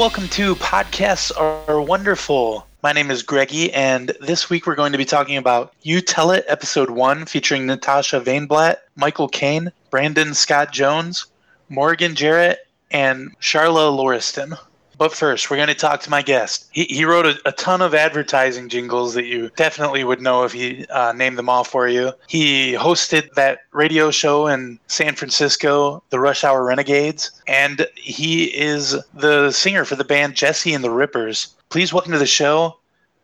welcome to Podcasts Are Wonderful. My name is Greggy, and this week we're going to be talking about You Tell It, Episode 1, featuring Natasha Vaynblat, Michael Caine, Brandon Scott Jones, Morgan Jarrett, and Charla Lauriston. But first, we're going to talk to my guest. He wrote a ton of advertising jingles that you definitely would know if he named them all for you. He hosted that radio show in San Francisco, the Rush Hour Renegades, and he is the singer for the band Jesse and the Rippers. Please welcome to the show,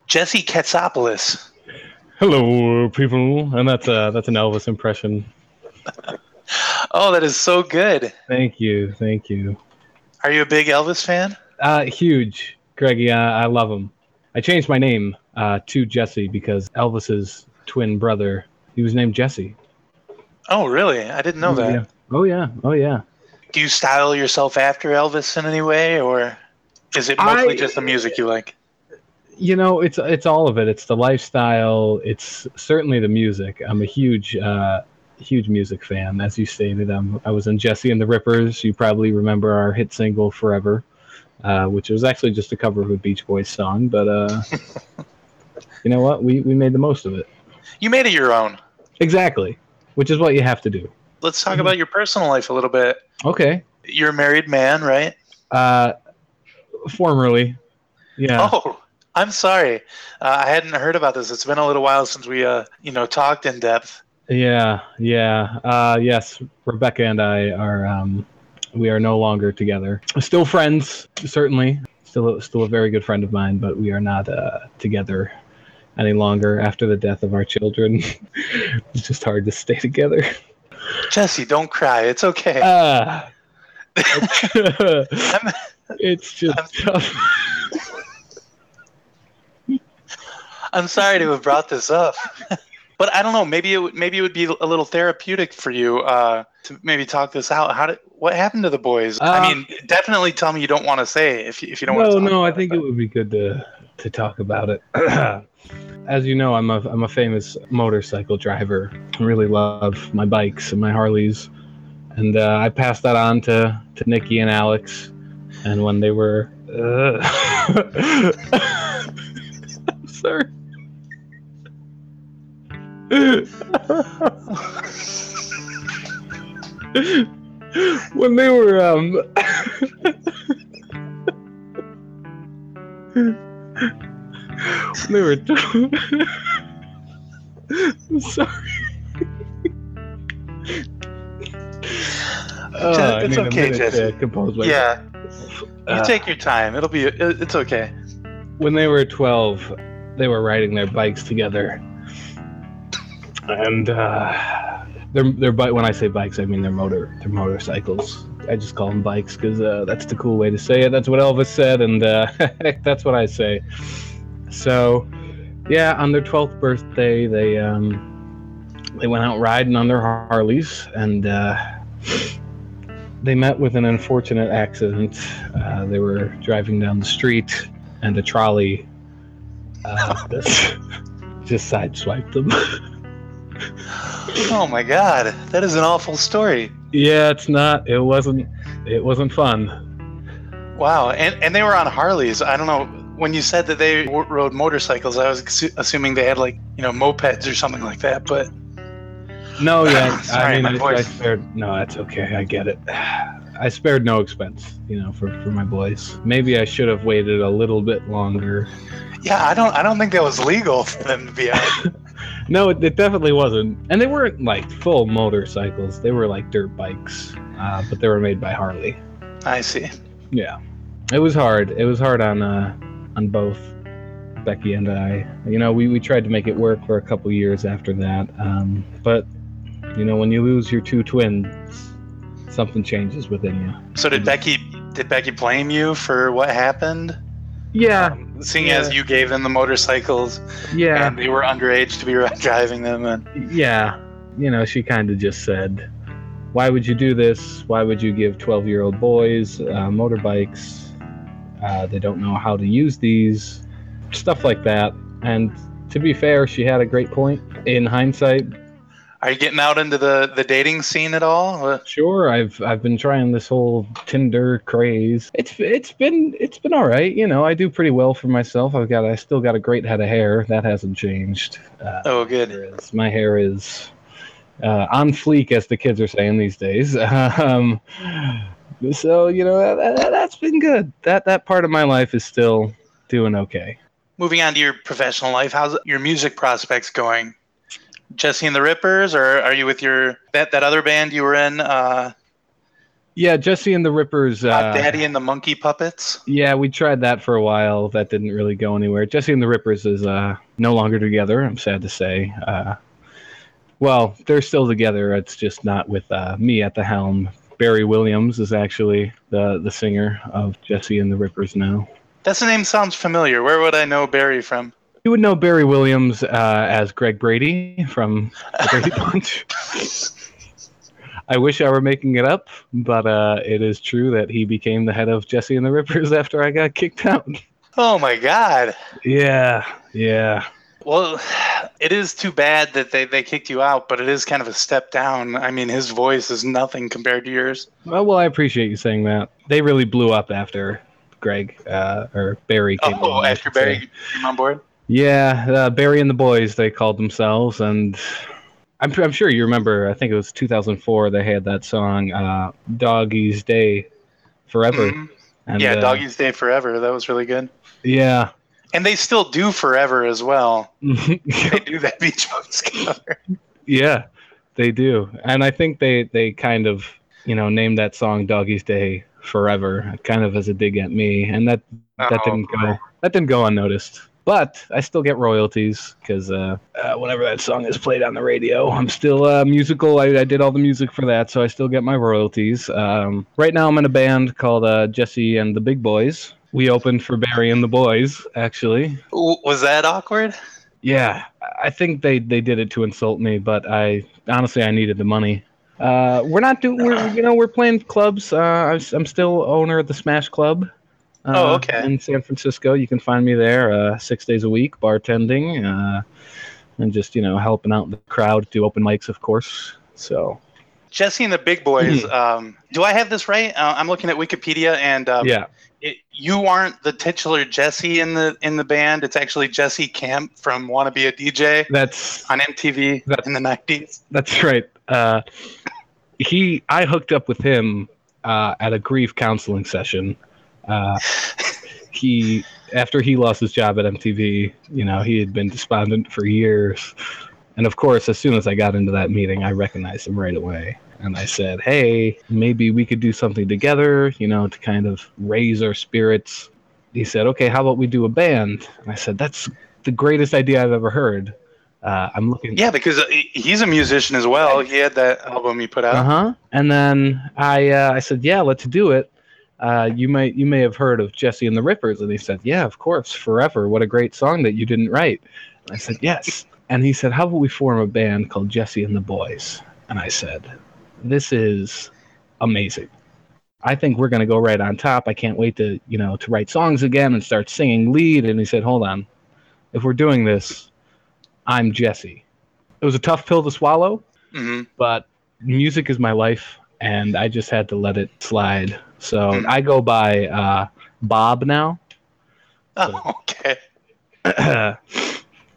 Jesse Katsopoulos. Hello, people. And that's an Elvis impression. Oh, that is so good. Thank you. Thank you. Are you a big Elvis fan? Huge. Greggy, I love him. I changed my name to Jesse because Elvis's twin brother, he was named Jesse. Oh, really? I didn't know that. Yeah. Oh, yeah. Do you style yourself after Elvis in any way, or is it mostly just the music you like? You know, it's all of it. It's the lifestyle. It's certainly the music. I'm a huge music fan, as you stated. I was in Jesse and the Rippers. You probably remember our hit single Forever, which was actually just a cover of a Beach Boys song, but you know what? We made the most of it. You made it your own. Exactly, which is what you have to do. Let's talk about your personal life a little bit. Okay. You're a married man, right? Formerly. Yeah. Oh, I'm sorry. I hadn't heard about this. It's been a little while since we talked in depth. Yeah. Yes, Rebecca and I are we are no longer together. Still friends, certainly. Still a very good friend of mine, but we are not together any longer after the death of our children. It's just hard to stay together. Jesse, don't cry. It's okay. It's just tough. I'm sorry to have brought this up. But I don't know. Maybe it would be a little therapeutic for you to maybe talk this out. What happened to the boys? I mean, definitely tell me you don't want to say if you don't want to. No, I think it would be good to talk about it. As you know, I'm a famous motorcycle driver. I really love my bikes and my Harleys, and I passed that on to Nikki and Alex. And when they were, I'm sorry. When they were when they were I'm sorry. It's okay, Jesse. Yeah. You take your time. It'll be it's okay. When they were 12, they were riding their bikes together. And their bike. When I say bikes, I mean their motorcycles. I just call them bikes because that's the cool way to say it. That's what Elvis said, and that's what I say. So, yeah, on their 12th birthday, they went out riding on their Harleys, and they met with an unfortunate accident. They were driving down the street, and a trolley just sideswiped them. Oh my God, that is an awful story. Yeah, it's not. It wasn't fun. Wow, and they were on Harleys. I don't know. When you said that they rode motorcycles, I was assuming they had mopeds or something like that. But no, yeah. Sorry, my voice. No, that's okay. I get it. I spared no expense, for my boys. Maybe I should have waited a little bit longer. Yeah, I don't think that was legal for them to be out. No, it definitely wasn't. And they weren't full motorcycles. They were dirt bikes, but they were made by Harley. I see. Yeah. It was hard. It was hard on both Becky and I. We tried to make it work for a couple years after that. But, when you lose your two twins, something changes within you. So did Becky blame you for what happened? Yeah. Seeing as you gave them the motorcycles, and they were underage to be driving them, and she kind of just said, "Why would you do this? Why would you give 12-year-old boys motorbikes? They don't know how to use these," stuff like that. And to be fair, she had a great point in hindsight. Are you getting out into the dating scene at all? Sure, I've been trying this whole Tinder craze. It's been all right, you know. I do pretty well for myself. I still got a great head of hair that hasn't changed. Oh, good. My hair is on fleek, as the kids are saying these days. So you know that's been good. That part of my life is still doing okay. Moving on to your professional life, how's your music prospects going? Jesse and the Rippers, or are you with your that other band you were in? Yeah, Jesse and the Rippers. Daddy and the Monkey Puppets? Yeah, we tried that for a while. That didn't really go anywhere. Jesse and the Rippers is no longer together, I'm sad to say. Well, they're still together. It's just not with me at the helm. Barry Williams is actually the singer of Jesse and the Rippers now. That's the name sounds familiar. Where would I know Barry from? You would know Barry Williams as Greg Brady from the Brady Bunch. I wish I were making it up, but it is true that he became the head of Jesse and the Rippers after I got kicked out. Oh, my God. Yeah. Well, it is too bad that they kicked you out, but it is kind of a step down. I mean, his voice is nothing compared to yours. Well, I appreciate you saying that. They really blew up after Greg or Barry came on board. Oh, after Barry came on board? Yeah, Barry and the Boys, they called themselves, and I'm sure you remember, I think it was 2004, they had that song, Doggy's Day Forever. Mm-hmm. And, Doggy's Day Forever, that was really good. Yeah. And they still do Forever as well. They do that Beach Boys cover. Yeah, they do. And I think they kind of, named that song Doggy's Day Forever, kind of as a dig at me, and that didn't go unnoticed. But I still get royalties because whenever that song is played on the radio, I'm still musical. I did all the music for that, so I still get my royalties. Right now I'm in a band called Jesse and the Big Boys. We opened for Barry and the Boys, actually. Was that awkward? Yeah. I think they did it to insult me, but I needed the money. We're playing clubs. I'm still owner of the Smash Club. Okay. In San Francisco, you can find me there 6 days a week, bartending, and just helping out the crowd, do open mics, of course. So, Jesse and the Big Boys. Do I have this right? I'm looking at Wikipedia, and you aren't the titular Jesse in the band. It's actually Jesse Camp from "Wanna Be a DJ." That's on MTV in the '90s. That's right. I hooked up with him at a grief counseling session. After he lost his job at MTV, he had been despondent for years. And of course, as soon as I got into that meeting, I recognized him right away. And I said, hey, maybe we could do something together, to kind of raise our spirits. He said, okay, how about we do a band? And I said, that's the greatest idea I've ever heard. I'm looking. Yeah, because he's a musician as well. He had that album he put out. Uh-huh. And then I said, yeah, let's do it. You may have heard of Jesse and the Rippers. And he said, yeah, of course, Forever. What a great song that you didn't write. And I said, yes. And he said, how about we form a band called Jesse and the Boys? And I said, this is amazing. I think we're going to go right on top. I can't wait to, to write songs again and start singing lead. And he said, hold on. If we're doing this, I'm Jesse. It was a tough pill to swallow, but music is my life. And I just had to let it slide. So I go by Bob now. Oh, okay.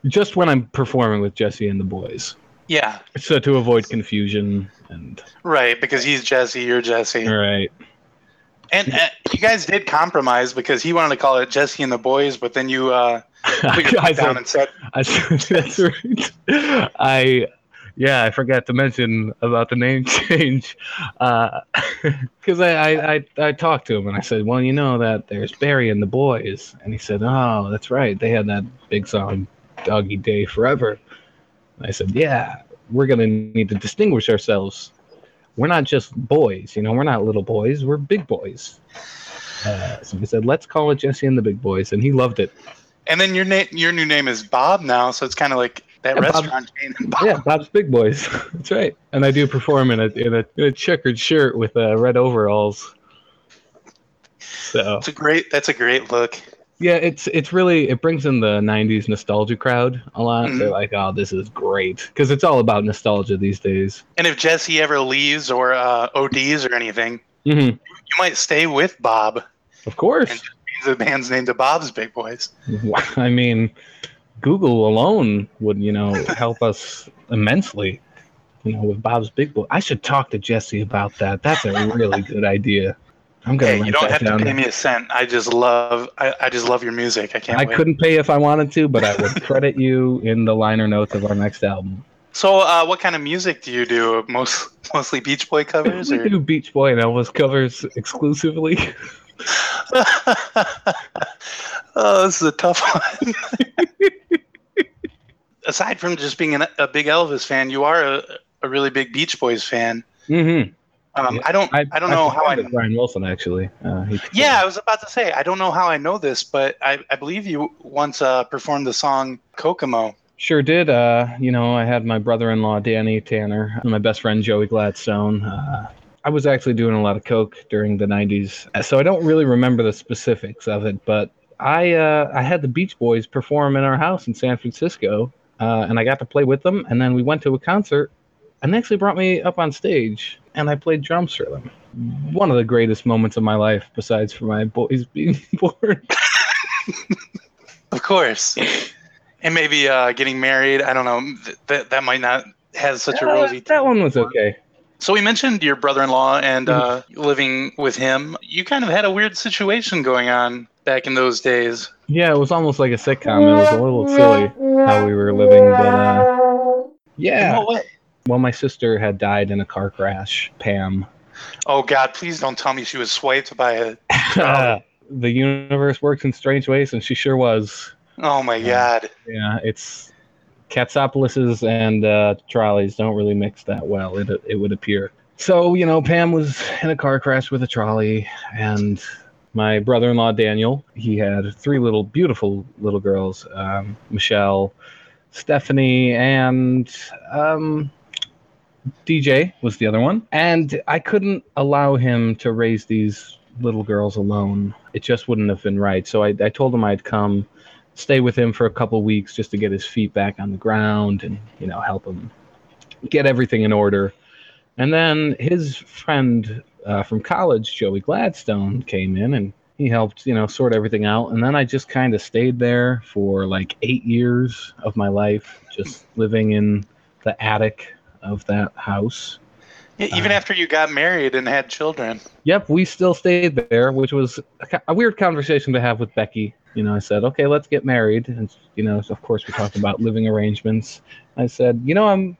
Just when I'm performing with Jesse and the Boys. Yeah. So to avoid confusion. Right, because he's Jesse, you're Jesse. Right. And you guys did compromise because he wanted to call it Jesse and the Boys, but then you put your down and said... That's right. I forgot to mention about the name change because I talked to him and I said, well, you know that there's Barry and the Boys. And he said, oh, that's right. They had that big song, Doggy Day Forever. And I said, yeah, we're going to need to distinguish ourselves. We're not just boys. We're not little boys. We're big boys. So he said, let's call it Jesse and the Big Boys. And he loved it. And then your new name is Bob now. So it's kind of like. Restaurant chain and Bob. Yeah, Bob's Big Boys. That's right. And I do perform in a checkered shirt with red overalls. So that's a great look. Yeah, it's really, it brings in the 90s nostalgia crowd a lot. Mm-hmm. They're like, oh, this is great. Because it's all about nostalgia these days. And if Jesse ever leaves or ODs or anything, mm-hmm. you might stay with Bob. Of course. And the band's name to Bob's Big Boys. I mean, Google alone would, you know, help us immensely, you know, with Bob's Big Boys. I should talk to Jesse about that. That's a really good idea. I'm gonna you don't have to pay me a cent. I just love your music. I can't wait. Couldn't pay if I wanted to, but I would credit you in the liner notes of our next album. So, what kind of music do you do? Mostly Beach Boy covers? We do Beach Boy and Elvis covers exclusively. Oh, this is a tough one. Aside from just being a big Elvis fan, you are a really big Beach Boys fan. Mm-hmm. Yeah, I don't know how I know. Brian Wilson actually. I was about to say I don't know how I know this, but I believe you once performed the song Kokomo. Sure did. You know, I had my brother-in-law Danny Tanner and my best friend Joey Gladstone. I was actually doing a lot of coke during the '90s, so I don't really remember the specifics of it. But I had the Beach Boys perform in our house in San Francisco, and I got to play with them. And then we went to a concert. And they actually brought me up on stage, and I played drums for them. One of the greatest moments of my life, besides for my boys being born. Of course. And maybe getting married. I don't know. That might not have such a rosy... That one was okay. So we mentioned your brother-in-law and living with him. You kind of had a weird situation going on back in those days. Yeah, it was almost like a sitcom. It was a little silly how we were living. But yeah. In what way? Well, my sister had died in a car crash, Pam. Oh, God, please don't tell me she was swiped by a... The universe works in strange ways, and she sure was. Oh, my God. Yeah, it's... Katsopouloses and trolleys don't really mix that well, it would appear. So, you know, Pam was in a car crash with a trolley, and my brother-in-law, Daniel, he had three little, beautiful little girls, Michelle, Stephanie, and... DJ was the other one, and I couldn't allow him to raise these little girls alone. It just wouldn't have been right. So I told him I'd come stay with him for a couple weeks just to get his feet back on the ground and, you know, help him get everything in order. And then his friend from college, Joey Gladstone, came in and he helped, you know, sort everything out. And then I just kind of stayed there for like 8 years of my life, just living in the attic of that house. Yeah, even after you got married and had children. Yep, we still stayed there, which was a weird conversation to have with Becky. You know, I said, okay, let's get married. And, you know, of course, we talked about living arrangements. I said, you know, I'm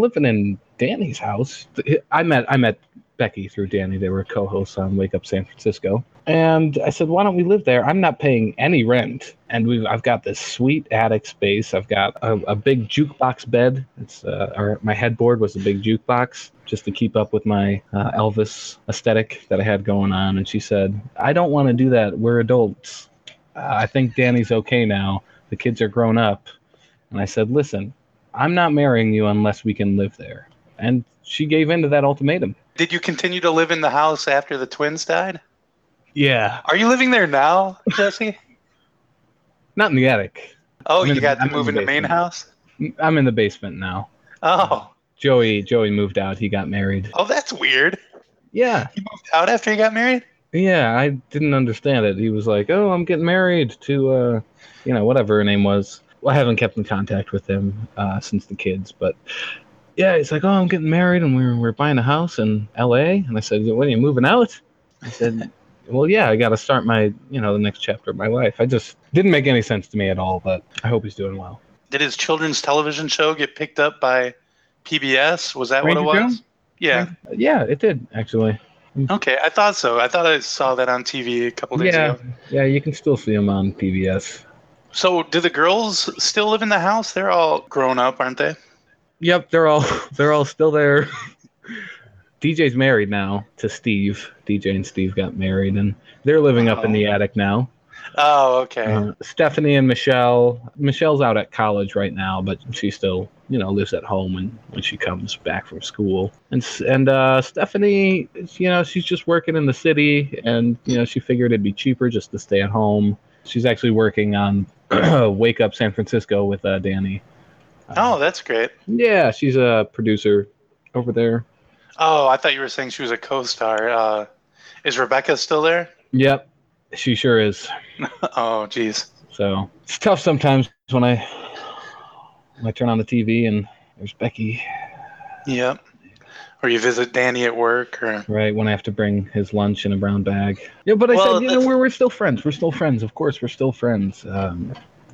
living in Danny's house. I met Becky through Danny. They were co-hosts on Wake Up San Francisco. And I said, why don't we live there? I'm not paying any rent. And I've got this sweet attic space. I've got a big jukebox bed. It's my headboard was a big jukebox just to keep up with my Elvis aesthetic that I had going on. And she said, I don't want to do that. We're adults. I think Danny's okay now. The kids are grown up. And I said, listen, I'm not marrying you unless we can live there. And she gave in to that ultimatum. Did you continue to live in the house after the twins died? Yeah. Are you living there now, Jesse? Not in the attic. Oh, you got to move in the main house? I'm in the basement now. Oh. Joey moved out. He got married. Oh, that's weird. Yeah. He moved out after he got married? Yeah, I didn't understand it. He was like, oh, I'm getting married to, you know, whatever her name was. Well, I haven't kept in contact with him since the kids, but... Yeah, it's like, oh, I'm getting married, and we're buying a house in L.A. And I said, when are you moving out? I said, well, yeah, I got to start my, you know, the next chapter of my life. I just didn't make any sense to me at all, but I hope he's doing well. Did his children's television show get picked up by PBS? Was that Ranger what it was? Jones? Yeah. Yeah, it did, actually. Okay, I thought so. I thought I saw that on TV a couple days ago. Yeah, you can still see him on PBS. So do the girls still live in the house? They're all grown up, aren't they? Yep, they're all still there. DJ's married now to Steve. DJ and Steve got married, and they're living up in the attic now. Oh, okay. Stephanie and Michelle. Michelle's out at college right now, but she still, you know, lives at home when she comes back from school. And Stephanie, you know, she's just working in the city, and you know, she figured it'd be cheaper just to stay at home. She's actually working on Wake Up San Francisco with Danny. Oh, that's great. Yeah, she's a producer over there. Oh, I thought you were saying she was a co-star. Is Rebecca still there? Yep, she sure is. Oh, geez. So it's tough sometimes when I turn on the TV and there's Becky. Yep. Or you visit Danny at work, or right when I have to bring his lunch in a brown bag. Yeah, but I said, we're still friends. We're still friends. Of course, we're still friends.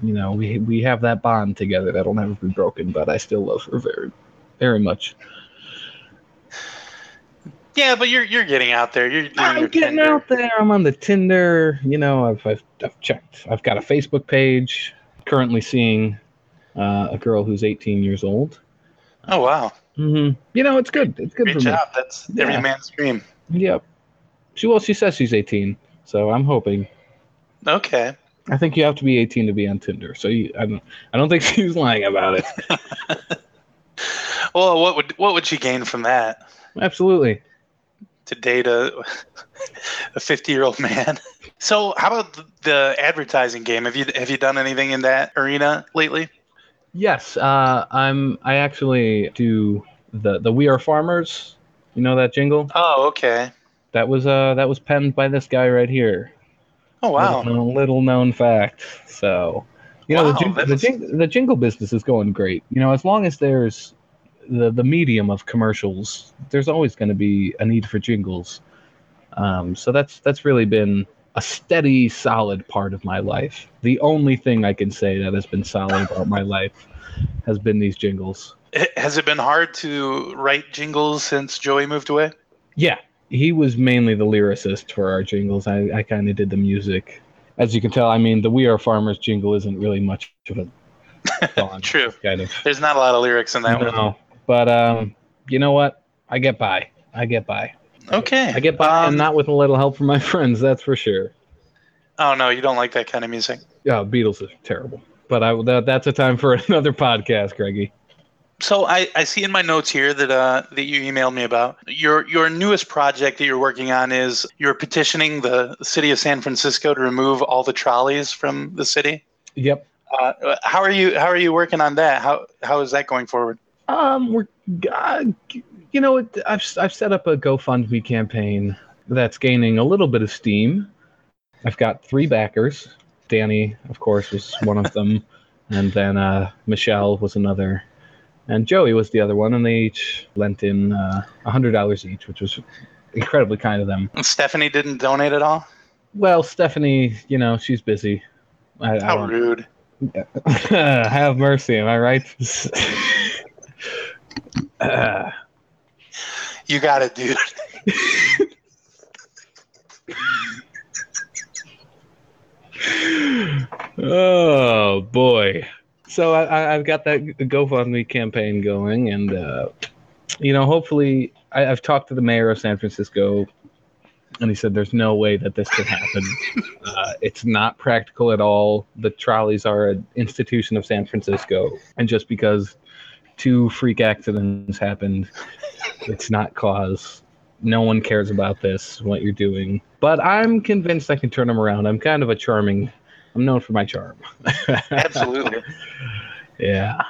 We have that bond together that'll never be broken. But I still love her very, very much. Yeah, but you're getting out there. I'm getting Tinder. Out there. I'm on the Tinder. I've checked. I've got a Facebook page. Currently seeing a girl who's 18 years old. Oh wow. Mm-hmm. It's good. It's good. Great for job. Me. That's every man's dream. Yep. She says she's 18, so I'm hoping. Okay. I think you have to be 18 to be on Tinder. So I don't think she's lying about it. Well, what would she gain from that? Absolutely. To date a 50-year-old man. So, how about the advertising game? Have you done anything in that arena lately? Yes, I actually do the We Are Farmers. You know that jingle? Oh, okay. That was penned by this guy right here. Oh wow! Little known fact. So, the jingle business is going great. As long as there's the medium of commercials, there's always going to be a need for jingles. So that's really been a steady, solid part of my life. The only thing I can say that has been solid about my life has been these jingles. Has it been hard to write jingles since Joey moved away? Yeah. He was mainly the lyricist for our jingles. I kind of did the music. As you can tell, the We Are Farmers jingle isn't really much of a song. True. Kind of. There's not a lot of lyrics in that one. No. But you know what? I get by. Okay. I get by, and not with a little help from my friends, that's for sure. Oh, no, you don't like that kind of music? Yeah, Beatles is terrible. But that's a time for another podcast, Greggy. So I see in my notes here that you emailed me about. Your newest project that you're working on is you're petitioning the city of San Francisco to remove all the trolleys from the city? Yep. How are you working on that? How is that going forward? I've set up a GoFundMe campaign that's gaining a little bit of steam. I've got 3 backers. Danny, of course, was one of them. And then Michelle was another. And Joey was the other one. And they each lent in $100 each, which was incredibly kind of them. And Stephanie didn't donate at all? Well, Stephanie, she's busy. How rude. Have mercy, am I right? You got it, dude. Oh boy! So I've got that GoFundMe campaign going, and hopefully, I've talked to the mayor of San Francisco, and he said there's no way that this could happen. It's not practical at all. The trolleys are an institution of San Francisco, and just because 2 freak accidents happened, it's not cause. No one cares about this, what you're doing. But I'm convinced I can turn them around. I'm kind of I'm known for my charm. Absolutely. Yeah.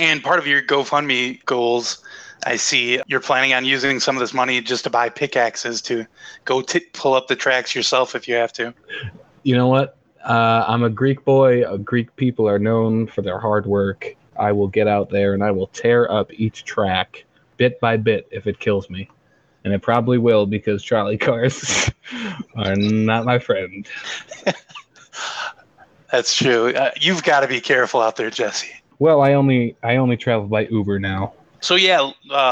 And part of your GoFundMe goals, I see you're planning on using some of this money just to buy pickaxes to go pull up the tracks yourself if you have to. You know what? I'm a Greek boy. Greek people are known for their hard work. I will get out there and I will tear up each track bit by bit if it kills me. And it probably will because trolley cars are not my friend. That's true. You've got to be careful out there, Jesse. Well, I only travel by Uber now. So yeah,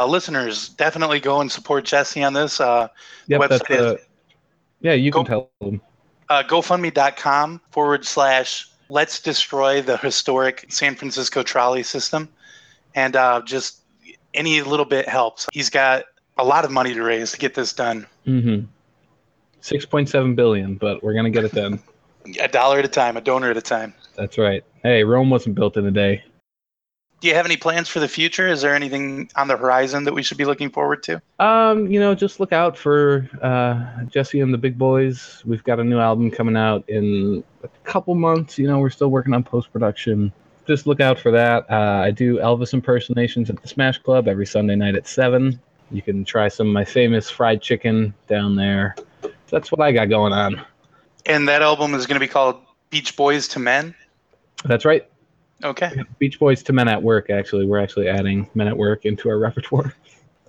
listeners, definitely go and support Jesse on this. Website can tell them. GoFundMe.com/. Let's destroy the historic San Francisco trolley system, and just any little bit helps. He's got a lot of money to raise to get this done. Mm-hmm. $6.7 billion, but we're gonna get it done. $1 at a time, a donor at a time. That's right. Hey, Rome wasn't built in a day. Do you have any plans for the future? Is there anything on the horizon that we should be looking forward to? Just look out for Jesse and the Big Boys. We've got a new album coming out in a couple months. We're still working on post-production. Just look out for that. I do Elvis impersonations at the Smash Club every Sunday night at 7. You can try some of my famous fried chicken down there. That's what I got going on. And that album is going to be called Beach Boys to Men? That's right. Okay. Beach Boys to Men at Work, actually. We're actually adding Men at Work into our repertoire.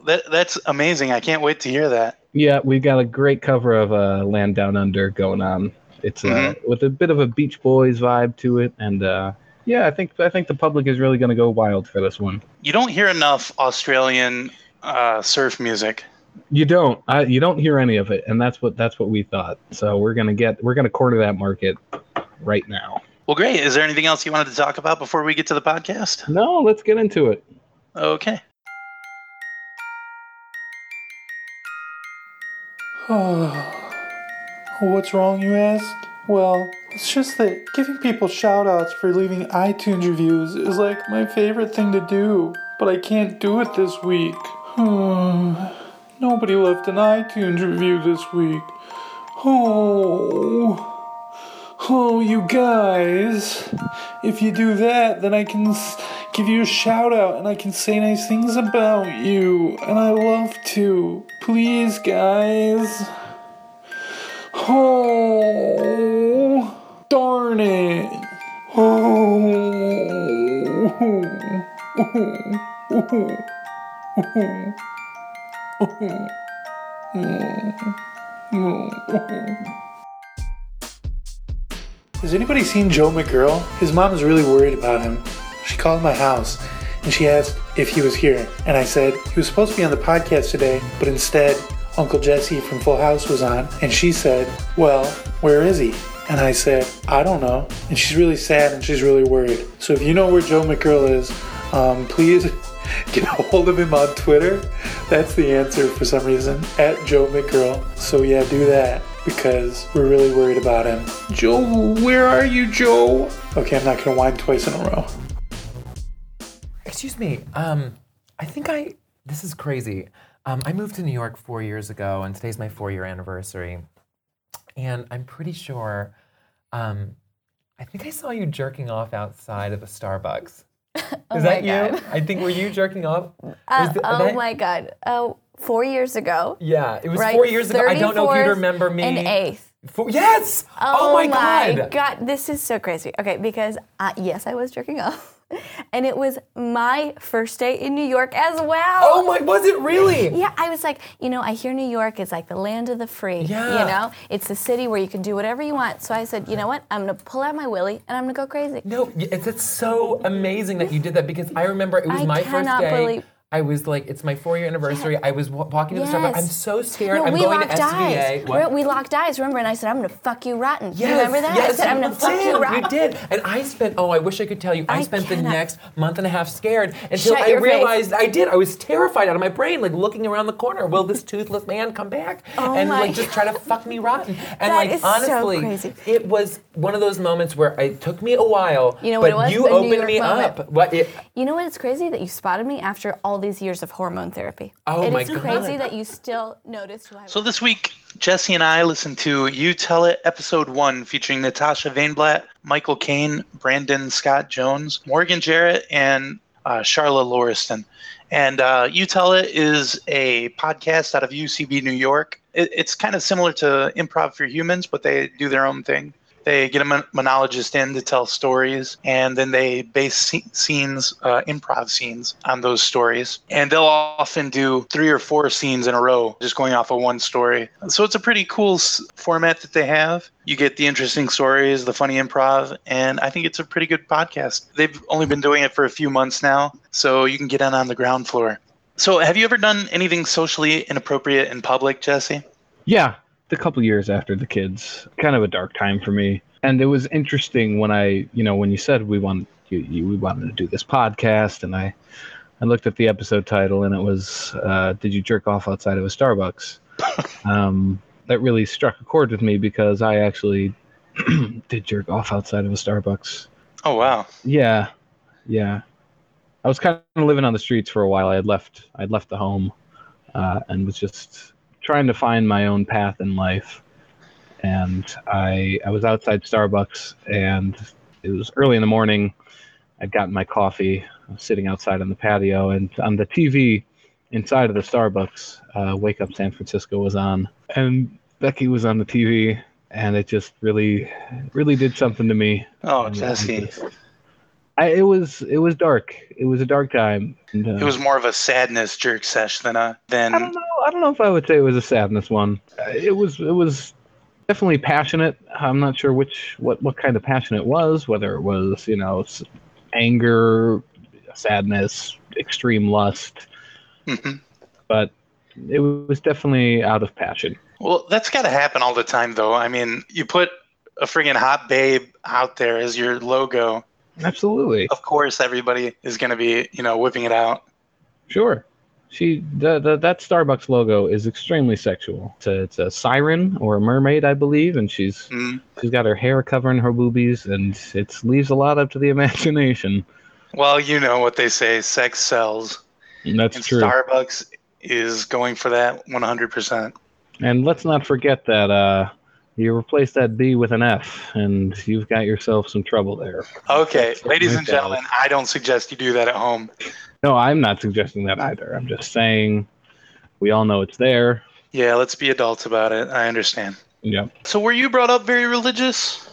That's amazing. I can't wait to hear that. Yeah, we've got a great cover of Land Down Under going on. It's with a bit of a Beach Boys vibe to it. And I think the public is really going to go wild for this one. You don't hear enough Australian surf music. You don't. You don't hear any of it. And that's what we thought. So we're going to corner that market right now. Well, great. Is there anything else you wanted to talk about before we get to the podcast? No, let's get into it. Okay. What's wrong, you asked? Well, it's just that giving people shout-outs for leaving iTunes reviews is like my favorite thing to do, but I can't do it this week. Nobody left an iTunes review this week. Oh, you guys, if you do that, then I can give you a shout out and I can say nice things about you. And I love to. Please, guys. Oh, darn it. Has anybody seen Joe McGurl? His mom is really worried about him. She called my house, and she asked if he was here. And I said, he was supposed to be on the podcast today, but instead, Uncle Jesse from Full House was on. And she said, well, where is he? And I said, I don't know. And she's really sad, and she's really worried. So if you know where Joe McGurl is, please get a hold of him on Twitter. That's the answer for some reason, at Joe McGurl. So yeah, do that, because we're really worried about him. Joe, where are you, Joe? Okay, I'm not gonna whine twice in a row. Excuse me, this is crazy. I moved to New York 4 years ago, and today's my 4-year anniversary. And I'm pretty sure, I think I saw you jerking off outside of a Starbucks. Is that you? I think, were you jerking off? My God. Oh. 4 years ago. Yeah, it was right? 4 years ago. I don't know if you remember me. And 8th. Yes! Oh my God. God, this is so crazy. Okay, because I was jerking off. And it was my first day in New York as well. Oh my, was it really? Yeah, I was like, I hear New York is like the land of the free. Yeah. It's the city where you can do whatever you want. So I said, you know what? I'm going to pull out my willy and I'm going to go crazy. No, it's so amazing that you did that, because I remember it was my first day. I cannot believe. I was like, it's my 4-year anniversary. Yeah. I was walking to the Starbucks. I'm so scared. I'm going to SVA. We locked eyes, remember? And I said, I'm going to fuck you rotten. Yes, you remember that? Yes, I said, I'm going to fuck you rotten. You did. And I spent, I wish I could tell you, I spent the next month and a half scared until I realized I did. I was terrified out of my brain, like looking around the corner. Will this toothless man come back and just try to fuck me rotten? And that is honestly, so crazy. It was one of those moments where it took me a while, but you opened me up. You know what? It's crazy that you spotted me after all these years of hormone therapy. Oh my God. It is crazy that you still noticed who I was. So this week, Jesse and I listened to You Tell It, Episode 1, featuring Natasha Vaynblat, Michael Caine, Brandon Scott Jones, Morgan Jarrett, and Charla Lauriston. And You Tell It is a podcast out of UCB, New York. It's kind of similar to Improv for Humans, but they do their own thing. They get a monologist in to tell stories, and then they base improv scenes on those stories. And they'll often do 3 or 4 scenes in a row, just going off of one story. So it's a pretty cool format that they have. You get the interesting stories, the funny improv, and I think it's a pretty good podcast. They've only been doing it for a few months now, so you can get in on the ground floor. So have you ever done anything socially inappropriate in public, Jesse? Yeah. A couple years after the kids, kind of a dark time for me, and it was interesting when I, when you said we wanted to do this podcast, and I looked at the episode title, and it was "Did you jerk off outside of a Starbucks?" That really struck a chord with me, because I actually did jerk off outside of a Starbucks. Oh wow! Yeah, I was kind of living on the streets for a while. I'd left the home, and was just trying to find my own path in life. And I was outside Starbucks, and it was early in the morning. I'd gotten my coffee. I was sitting outside on the patio, and on the TV inside of the Starbucks, Wake Up San Francisco was on, and Becky was on the TV, and it just really, really did something to me. Oh, and Jesse. It was dark. It was a dark time. And, it was more of a sadness jerk sesh than. I don't know if I would say it was a sadness one. It was definitely passionate. I'm not sure what kind of passion it was. Whether it was anger, sadness, extreme lust, mm-hmm. But it was definitely out of passion. Well, that's got to happen all the time, though. I mean, you put a friggin' hot babe out there as your logo. Absolutely. Of course, everybody is going to be, whipping it out. Sure. That Starbucks logo is extremely sexual. It's a siren or a mermaid, I believe, and she's got her hair covering her boobies, and it leaves a lot up to the imagination. Well, you know what they say, sex sells. That's true. Starbucks is going for that 100%. And let's not forget that you replace that B with an F, and you've got yourself some trouble there. Okay, ladies and gentlemen, I don't suggest you do that at home. No, I'm not suggesting that either. I'm just saying we all know it's there. Yeah, let's be adults about it. I understand. Yeah. So were you brought up very religious?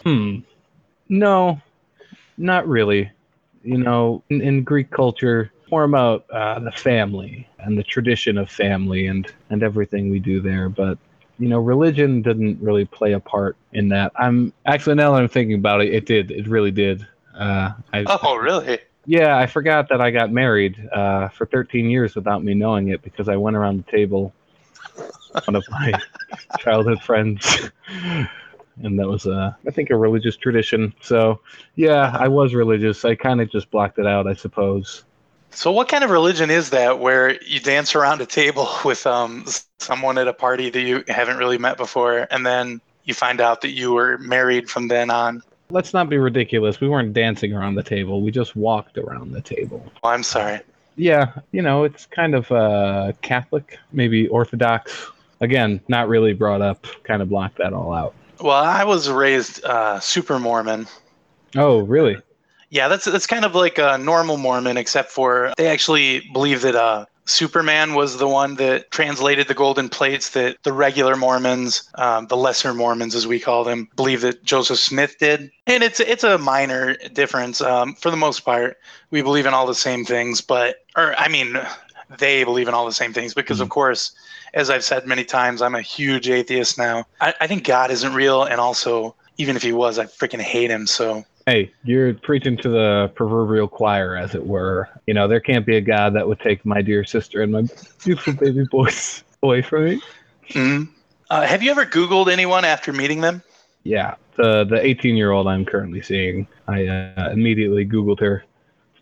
No, not really. In Greek culture, more about the family and the tradition of family and everything we do there, but... religion didn't really play a part in that. Now that I'm thinking about it, it did. It really did. Really? Yeah, I forgot that I got married for 13 years without me knowing it, because I went around the table with one of my childhood friends, and that was, I think, a religious tradition. So, yeah, I was religious. I kind of just blocked it out, I suppose. So what kind of religion is that where you dance around a table with someone at a party that you haven't really met before, and then you find out that you were married from then on? Let's not be ridiculous. We weren't dancing around the table. We just walked around the table. Oh, I'm sorry. Yeah. It's kind of Catholic, maybe Orthodox. Again, not really brought up, kind of blocked that all out. Well, I was raised super Mormon. Oh, really? Yeah, that's kind of like a normal Mormon, except for they actually believe that Superman was the one that translated the golden plates that the regular Mormons, the lesser Mormons as we call them, believe that Joseph Smith did. And it's a minor difference. For the most part, we believe in all the same things, they believe in all the same things because, of course, as I've said many times, I'm a huge atheist now. I think God isn't real, and also, even if he was, I freaking hate him, so... Hey, you're preaching to the proverbial choir, as it were. There can't be a God that would take my dear sister and my beautiful baby boys away from me. Mm-hmm. Have you ever Googled anyone after meeting them? Yeah, the 18-year-old I'm currently seeing. I immediately Googled her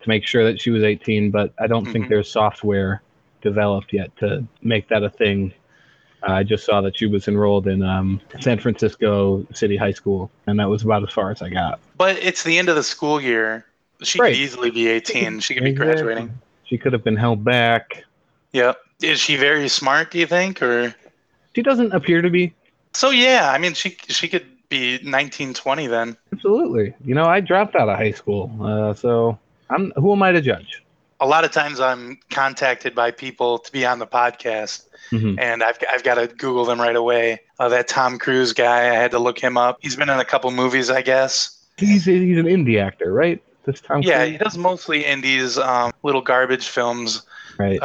to make sure that she was 18, but I don't think there's software developed yet to make that a thing. I just saw that she was enrolled in San Francisco City High School, and that was about as far as I got. But it's the end of the school year. She could easily be 18. She could be graduating. She could have been held back. Yep. Is she very smart, do you think? Or she doesn't appear to be. So, yeah. I mean, she could be 19, 20 then. Absolutely. I dropped out of high school, so who am I to judge? A lot of times I'm contacted by people to be on the podcast, and I've got to Google them right away. That Tom Cruise guy, I had to look him up. He's been in a couple movies, I guess. He's an indie actor, right? This Tom Cruise? Yeah, he does mostly indies, little garbage films. Right.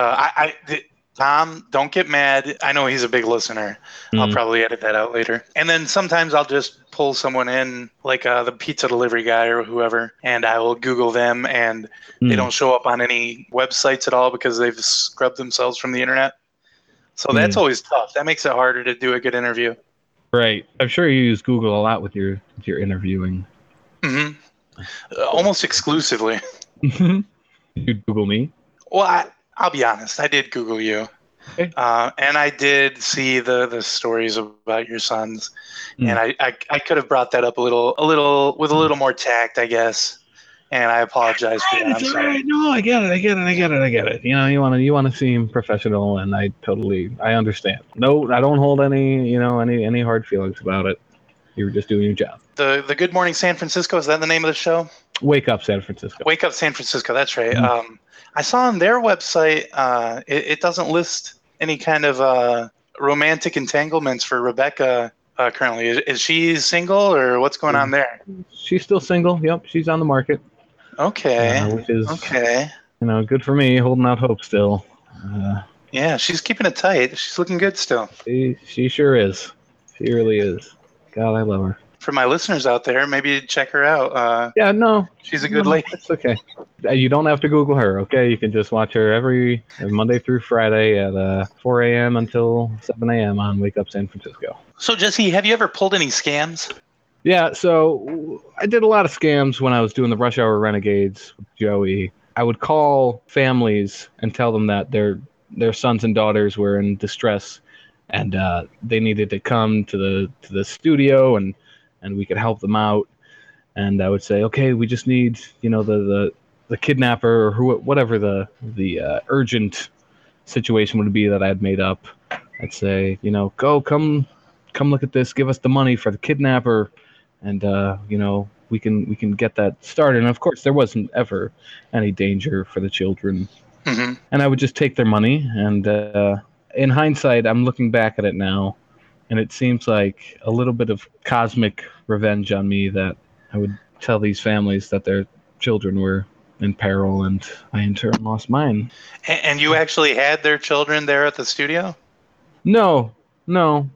Tom, don't get mad. I know he's a big listener. I'll probably edit that out later. And then sometimes I'll just pull someone in, like the pizza delivery guy or whoever, and I will Google them, and they don't show up on any websites at all because they've scrubbed themselves from the internet. So that's always tough. That makes it harder to do a good interview. Right. I'm sure you use Google a lot with your interviewing. Mm-hmm. Almost exclusively. You Google me? Well, I'll be honest. I did Google you. Okay. And I did see the stories about your sons, and I could have brought that up a little with a little more tact, I guess. And I apologize for that. It's all right. No, I get it. You know, you want to seem professional, and I understand. No, I don't hold any hard feelings about it. You were just doing your job. The Good Morning San Francisco, is that the name of the show? Wake Up San Francisco. Wake Up San Francisco, that's right. Mm-hmm. I saw on their website, it doesn't list any kind of romantic entanglements for Rebecca currently. Is she single, or what's going on there? She's still single, yep. She's on the market. Okay. Which is, good for me, holding out hope still. Yeah, she's keeping it tight. She's looking good still. She sure is. She really is. God, I love her. For my listeners out there, maybe check her out. She's a good lady. It's okay. You don't have to Google her, okay? You can just watch her every Monday through Friday at 4 a.m. until 7 a.m. on Wake Up San Francisco. So, Jesse, have you ever pulled any scams? Yeah, so I did a lot of scams when I was doing the Rush Hour Renegades with Joey. I would call families and tell them that their sons and daughters were in distress. And they needed to come to the studio, and we could help them out. And I would say, okay, we just need the kidnapper or whatever the urgent situation would be that I'd made up. I'd say, come look at this, give us the money for the kidnapper, and we can get that started. And of course, there wasn't ever any danger for the children. Mm-hmm. And I would just take their money and. In hindsight, I'm looking back at it now, and it seems like a little bit of cosmic revenge on me that I would tell these families that their children were in peril, and I in turn lost mine. And you actually had their children there at the studio? No.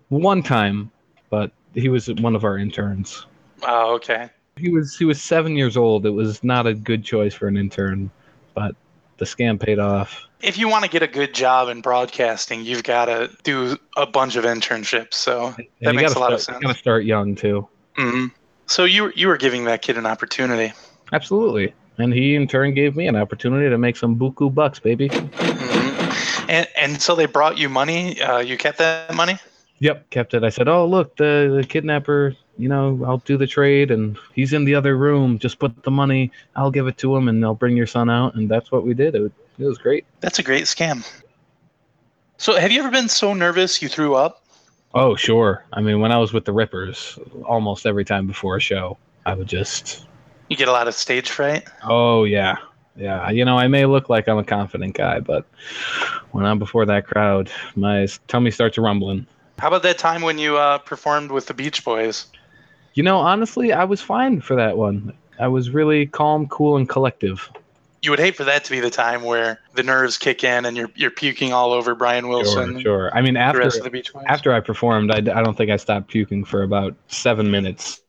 One time, but he was one of our interns. Oh, okay. He was 7 years old. It was not a good choice for an intern, but the scam paid off. If you want to get a good job in broadcasting, you've got to do a bunch of internships. So that makes a lot of sense. You got to start young, too. Mm-hmm. So you were giving that kid an opportunity. Absolutely. And he, in turn, gave me an opportunity to make some buku bucks, baby. Mm-hmm. And so they brought you money? You kept that money? Yep, kept it. I said, oh, look, the kidnapper, I'll do the trade, and he's in the other room. Just put the money. I'll give it to him, and I'll bring your son out. And that's what we did. It was great. That's a great scam. So have you ever been so nervous you threw up? Oh, sure. I mean, when I was with the Rippers, almost every time before a show, I would just... You get a lot of stage fright? Oh, yeah. Yeah. I may look like I'm a confident guy, but when I'm before that crowd, my tummy starts rumbling. How about that time when you performed with the Beach Boys? Honestly, I was fine for that one. I was really calm, cool, and collective. You would hate for that to be the time where the nerves kick in and you're puking all over Brian Wilson. Sure. I mean, after I performed, I don't think I stopped puking for about 7 minutes.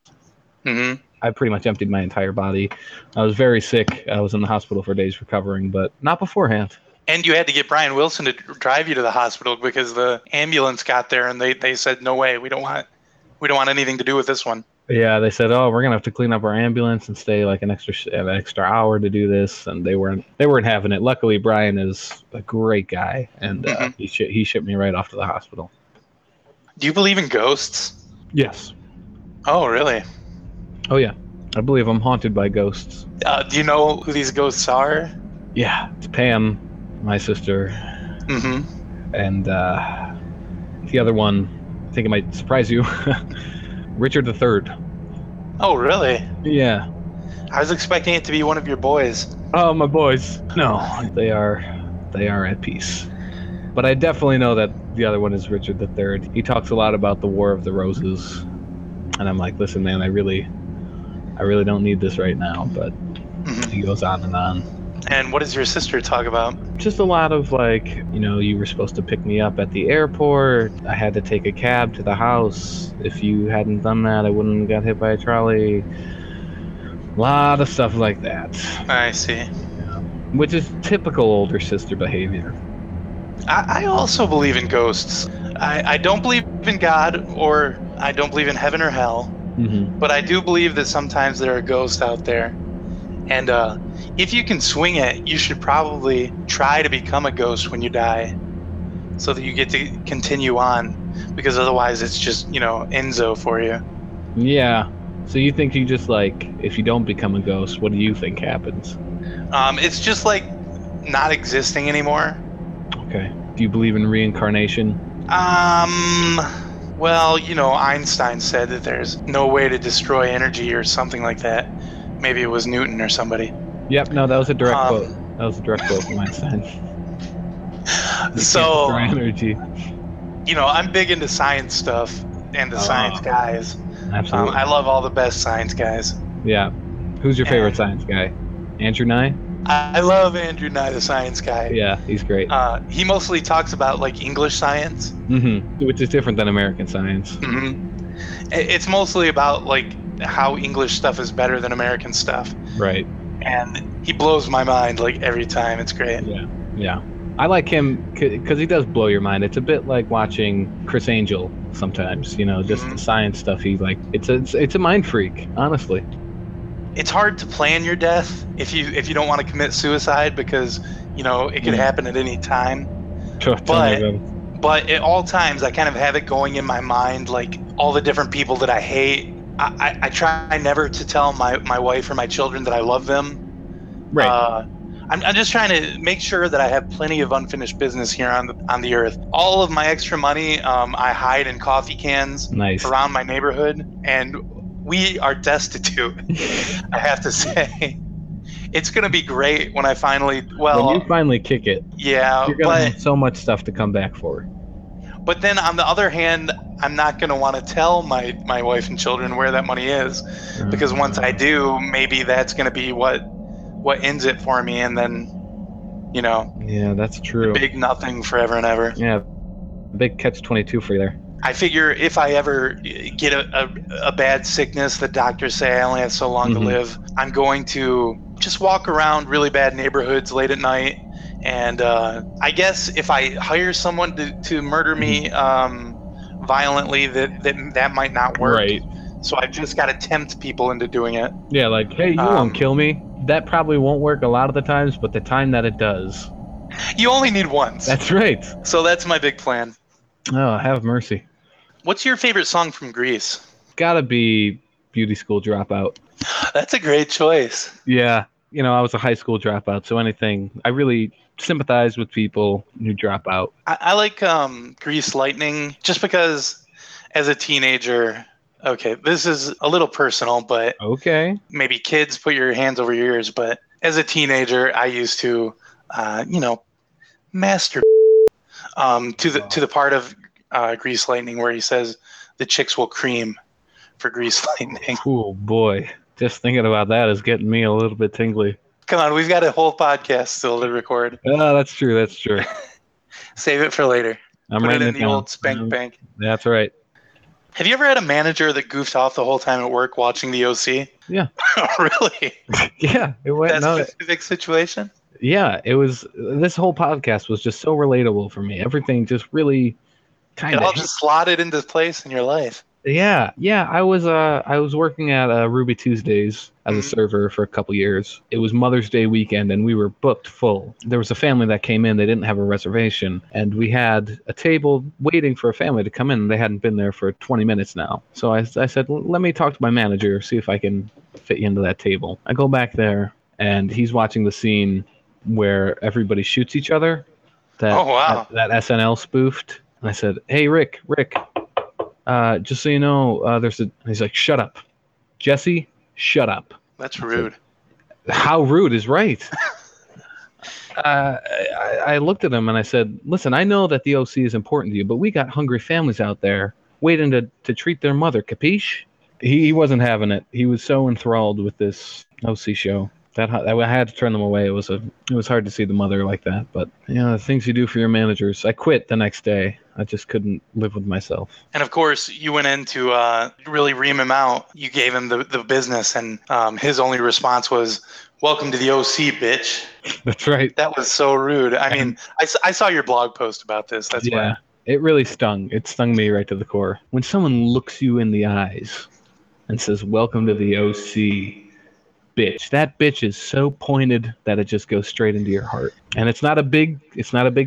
Mm-hmm. I pretty much emptied my entire body. I was very sick. I was in the hospital for days recovering, but not beforehand. And you had to get Brian Wilson to drive you to the hospital because the ambulance got there and they said, no way, we don't want anything to do with this one. Yeah, they said, "Oh, we're gonna have to clean up our ambulance and stay like an extra hour to do this," and they weren't having it. Luckily, Brian is a great guy, and mm-hmm. he shipped me right off to the hospital. Do you believe in ghosts? Yes. Oh, really? Oh, yeah. I believe I'm haunted by ghosts. Do you know who these ghosts are? Yeah, it's Pam, my sister, mm-hmm. and the other one. I think it might surprise you. Richard the Third. Oh, really? Yeah. I was expecting it to be one of your boys. Oh, my boys. No, they are at peace. But I definitely know that the other one is Richard the Third. He talks a lot about the War of the Roses, and I'm like, listen, man, I really don't need this right now. But mm-hmm. he goes on and on. And what does your sister talk about? Just a lot of you were supposed to pick me up at the airport. I had to take a cab to the house. If you hadn't done that, I wouldn't have got hit by a trolley. A lot of stuff like that. I see. Yeah. Which is typical older sister behavior. I also believe in ghosts. I don't believe in God, or I don't believe in heaven or hell. Mm-hmm. But I do believe that sometimes there are ghosts out there. And if you can swing it, you should probably try to become a ghost when you die so that you get to continue on, because otherwise it's just, Enzo for you. Yeah. So you think you just, like, if you don't become a ghost, what do you think happens? It's just, like, not existing anymore. Okay. Do you believe in reincarnation? Well, you know, Einstein said that there's no way to destroy energy or something like that. Maybe it was Newton or somebody. Yep, no, that was a direct quote. That was a direct quote from Einstein. So, energy. You know, I'm big into science stuff and the science guys. Absolutely. I love all the best science guys. Yeah. Who's your favorite science guy? Andrew Nye? I love Andrew Nye, the science guy. Yeah, he's great. He mostly talks about, like, English science. Mm-hmm. Which is different than American science. Mm-hmm. It's mostly about, like, how English stuff is better than American stuff. Right. And he blows my mind, like, every time. It's great. Yeah. Yeah. I like him because he does blow your mind. It's a bit like watching Chris Angel sometimes, you know, just the science stuff. He, like, it's a mind freak, honestly. It's hard to plan your death if you don't want to commit suicide because, you know, it could happen at any time. But at all times, I kind of have it going in my mind, like, all the different people that I hate. I try never to tell my wife or my children that I love them. Right. I'm just trying to make sure that I have plenty of unfinished business here on the earth. All of my extra money, I hide in coffee cans around my neighborhood, and we are destitute. I have to say, it's gonna be great when I finally when you finally kick it. Yeah, you're gonna have so much stuff to come back for. But then on the other hand, I'm not gonna want to tell my wife and children where that money is, because once I do, maybe that's gonna be what ends it for me, and then, you know. Yeah, that's true. Big nothing forever and ever. Yeah, big catch-22 for you there. I figure if I ever get a bad sickness, the doctors say I only have so long to live, I'm going to just walk around really bad neighborhoods late at night, and I guess if I hire someone to murder me violently, that might not work. Right. So I've just got to tempt people into doing it. Yeah, like, hey, you won't kill me. That probably won't work a lot of the times, but the time that it does, you only need once. That's right. So that's my big plan. Oh, have mercy. What's your favorite song from Grease? Gotta be Beauty School Dropout. That's a great choice. Yeah. You know, I was a high school dropout, so I really sympathize with people who drop out. I like Grease Lightning just because as a teenager... Okay, this is a little personal, but maybe kids, put your hands over your ears. But as a teenager, I used to, you know, masturbate to the part of Grease Lightning where he says the chicks will cream for Grease Lightning. Oh boy, just thinking about that is getting me a little bit tingly. Come on, we've got a whole podcast still to record. Oh, that's true. That's true. Save it for later. I'm put it in the old spank bank. That's right. Have you ever had a manager that goofed off the whole time at work watching The OC? Yeah. Really? Yeah. It went that specific situation? Yeah. It was. This whole podcast was just so relatable for me. Everything just really kind of... It all just slotted into place in your life. Yeah. Yeah. I was working at Ruby Tuesdays as a server for a couple years. It was Mother's Day weekend, and we were booked full. There was a family that came in. They didn't have a reservation, and we had a table waiting for a family to come in. They hadn't been there for 20 minutes now. So I said, let me talk to my manager, see if I can fit you into that table. I go back there, and he's watching the scene where everybody shoots each other. That SNL spoofed. And I said, hey, Rick. Just so you know, he's like, shut up. Jesse, shut up. That's rude. Said, how rude is right. I looked at him and I said, listen, I know that the OC is important to you, but we got hungry families out there waiting to treat their mother. Capiche? He wasn't having it. He was so enthralled with this OC show that I had to turn them away. It was hard to see the mother like that, but you know, the things you do for your managers. I quit the next day. I just couldn't live with myself. And of course, you went in to really ream him out. You gave him the business, and his only response was, welcome to the OC, bitch. That's right. That was so rude. I mean, I saw your blog post about this. That's why. It really stung. It stung me right to the core. When someone looks you in the eyes and says, welcome to the OC, bitch. That bitch is so pointed that it just goes straight into your heart. And it's not a big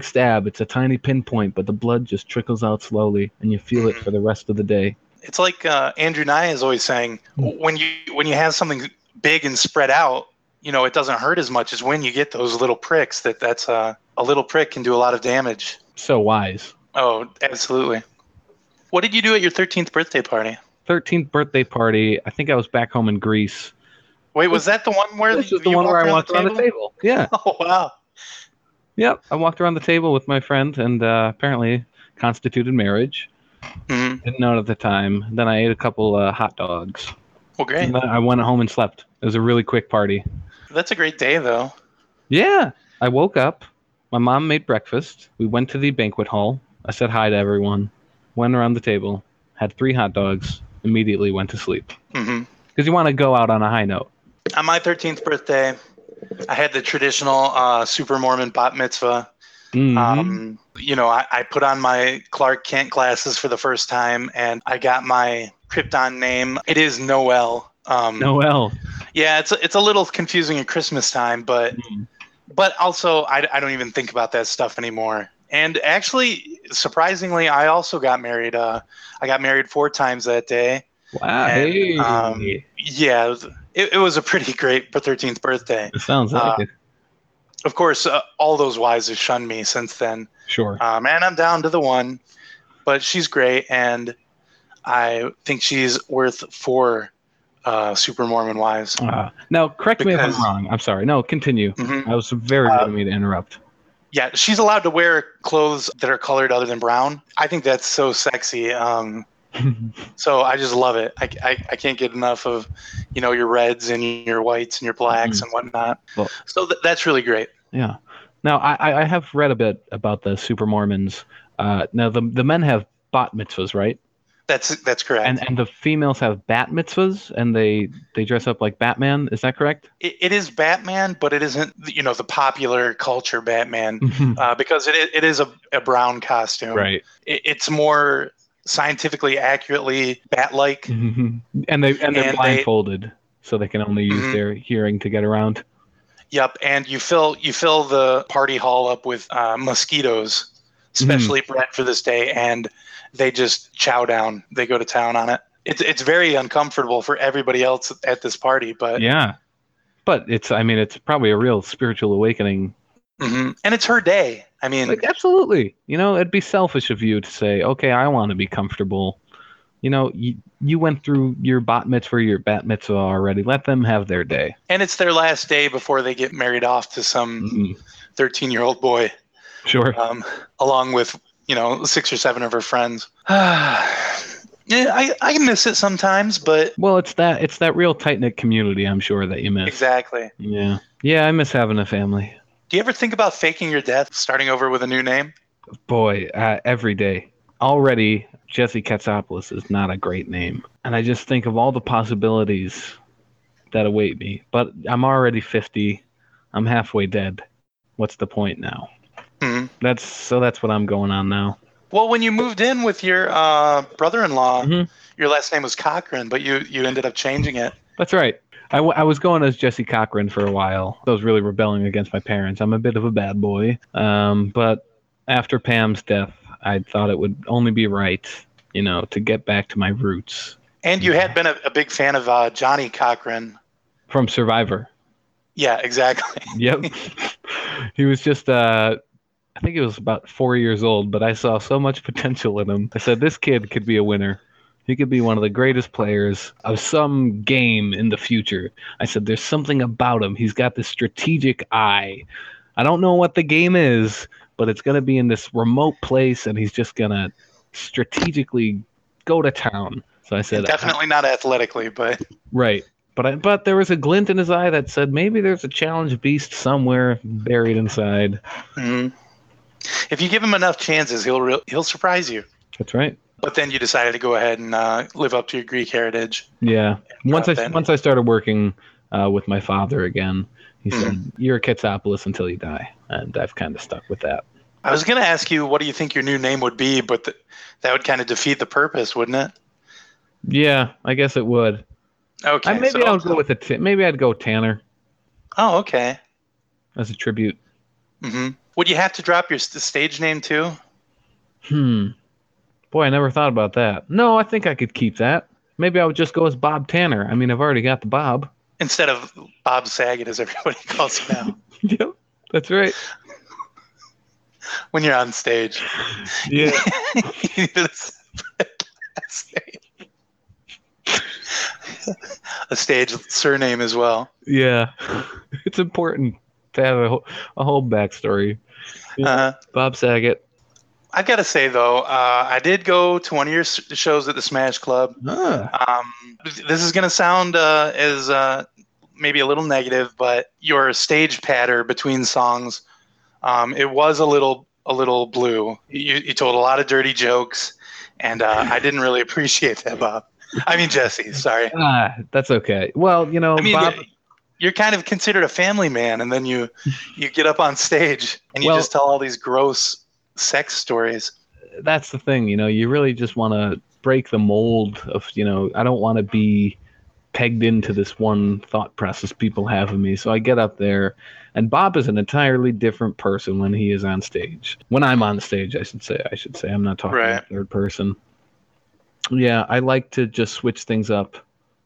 stab. It's a tiny pinpoint, but the blood just trickles out slowly, and you feel it for the rest of the day. It's like Andrew Nye is always saying, when you have something big and spread out, you know, it doesn't hurt as much as when you get those little pricks. That's a little prick can do a lot of damage. So wise. Oh, absolutely. What did you do at your 13th birthday party? 13th birthday party. I think I was back home in Greece. Wait, was that the one where this was the one where I walked around the table? Yeah. Oh wow. Yep, I walked around the table with my friend, and apparently constituted marriage. Mm-hmm. Didn't know it at the time. Then I ate a couple hot dogs. Well, great. And then I went home and slept. It was a really quick party. That's a great day, though. Yeah. I woke up. My mom made breakfast. We went to the banquet hall. I said hi to everyone. Went around the table. Had 3 hot dogs. Immediately went to sleep. Mm-hmm. Because you want to go out on a high note. On my 13th birthday, I had the traditional Super Mormon bat mitzvah. Mm-hmm. You know, I put on my Clark Kent glasses for the first time, and I got my Krypton name. It is Noel. Noel. Yeah, it's a little confusing at Christmas time, but also I don't even think about that stuff anymore. And actually, surprisingly, I also got married. I got married 4 times that day. Wow. And, hey. Yeah, it was a pretty great 13th birthday. It sounds like it. Of course, all those wives have shunned me since then. Sure. And I'm down to the one, but she's great, and I think she's worth 4 Super Mormon wives. Now, correct me if I'm wrong. I'm sorry. No, continue. Mm-hmm. I was very rude of me to interrupt. Yeah, she's allowed to wear clothes that are colored other than brown. I think that's so sexy. So I just love it. I can't get enough of, you know, your reds and your whites and your blacks and whatnot. Well, so that's really great. Yeah. Now I have read a bit about the Super Mormons. Now the men have bat mitzvahs, right? That's correct. And the females have bat mitzvahs, and they dress up like Batman. Is that correct? It is Batman, but it isn't, you know, the popular culture Batman, because it is a brown costume. Right. It's more scientifically accurately bat-like, and they're blindfolded, so they can only use their hearing to get around. Yep, and you fill the party hall up with mosquitoes, especially bred for this day, and they just chow down. They go to town on it. It's very uncomfortable for everybody else at this party, but yeah, but it's probably a real spiritual awakening. Mm-hmm. And it's her day. I mean, like, absolutely. You know, it'd be selfish of you to say, okay, I want to be comfortable. You know, you went through your bat mitzvah already. Let them have their day. And it's their last day before they get married off to some 13-year-old boy. Sure. Along with, you know, 6 or 7 of her friends. Yeah, I miss it sometimes, but well, it's that real tight-knit community, I'm sure, that you miss. Exactly. Yeah. Yeah, I miss having a family. Do you ever think about faking your death, starting over with a new name? Boy, every day. Already, Jesse Katsopoulos is not a great name. And I just think of all the possibilities that await me. But I'm already 50. I'm halfway dead. What's the point now? Mm-hmm. That's what I'm going on now. Well, when you moved in with your brother-in-law, your last name was Cochran, but you ended up changing it. That's right. I was going as Jesse Cochran for a while. I was really rebelling against my parents. I'm a bit of a bad boy. But after Pam's death, I thought it would only be right, you know, to get back to my roots. And you had been a big fan of Johnny Cochran. From Survivor. Yeah, exactly. Yep. He was just, I think he was about 4 years old, but I saw so much potential in him. I said, this kid could be a winner. He could be one of the greatest players of some game in the future. I said, there's something about him. He's got this strategic eye. I don't know what the game is, but it's going to be in this remote place, and he's just going to strategically go to town. So I said, definitely not athletically, but right. But there was a glint in his eye that said, maybe there's a challenge beast somewhere buried inside. Mm-hmm. If you give him enough chances, he'll surprise you. That's right. But then you decided to go ahead and live up to your Greek heritage. Yeah. Once I started working with my father again, he said, you're a Katsopoulos until you die. And I've kind of stuck with that. I was going to ask you, what do you think your new name would be? But that would kind of defeat the purpose, wouldn't it? Yeah, I guess it would. Okay. Maybe I'd go Tanner. Oh, okay. As a tribute. Mm-hmm. Would you have to drop your stage name too? Boy, I never thought about that. No, I think I could keep that. Maybe I would just go as Bob Tanner. I mean, I've already got the Bob. Instead of Bob Saget, as everybody calls him now. Yep, that's right. When you're on stage. Yeah. You do this a stage surname as well. Yeah. It's important to have a whole backstory. Yeah. Bob Saget. I've got to say, though, I did go to one of your shows at the Smash Club. This is going to sound as maybe a little negative, but your stage patter between songs, it was a little blue. You told a lot of dirty jokes, and I didn't really appreciate that, Bob. I mean, Jesse, sorry. That's okay. Well, you know, I mean, Bob... You're kind of considered a family man, and then you get up on stage, and you just tell all these gross... sex stories. That's the thing, you know, you really just want to break the mold of, you know, I don't want to be pegged into this one thought process people have of me. So I get up there, and Bob is an entirely different person when he is on stage. When I'm on stage, I should say I'm not talking right. In third person. Yeah, I like to just switch things up.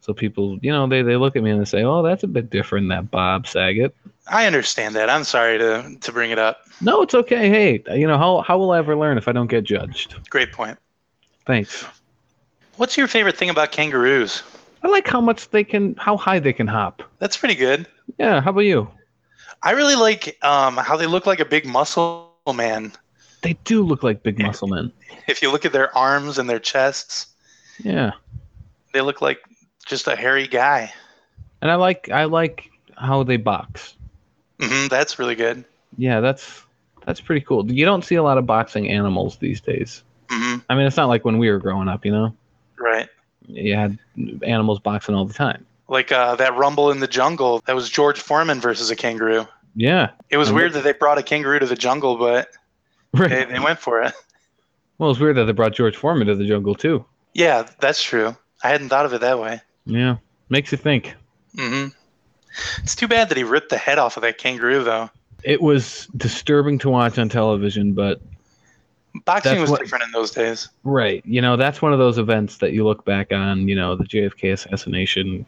So people, you know, they look at me and they say, oh, that's a bit different, that Bob Saget. I understand that. I'm sorry to bring it up. No, it's okay. Hey, you know, how will I ever learn if I don't get judged? Great point. Thanks. What's your favorite thing about kangaroos? I like how high they can hop. That's pretty good. Yeah. How about you? I really like how they look like a big muscle man. They do look like big muscle men. If you look at their arms and their chests. Yeah. They look like... just a hairy guy. And I like how they box. Mm-hmm, that's really good. Yeah, that's pretty cool. You don't see a lot of boxing animals these days. Mm-hmm. I mean, it's not like when we were growing up, you know? Right. You had animals boxing all the time. Like that Rumble in the Jungle, that was George Foreman versus a kangaroo. Yeah. It was weird that they brought a kangaroo to the jungle, but right. they went for it. Well, it's weird that they brought George Foreman to the jungle, too. Yeah, that's true. I hadn't thought of it that way. Yeah, makes you think. Mm-hmm. It's too bad that he ripped the head off of that kangaroo, though. It was disturbing to watch on television, but... boxing was different in those days. Right. You know, that's one of those events that you look back on, you know, the JFK assassination,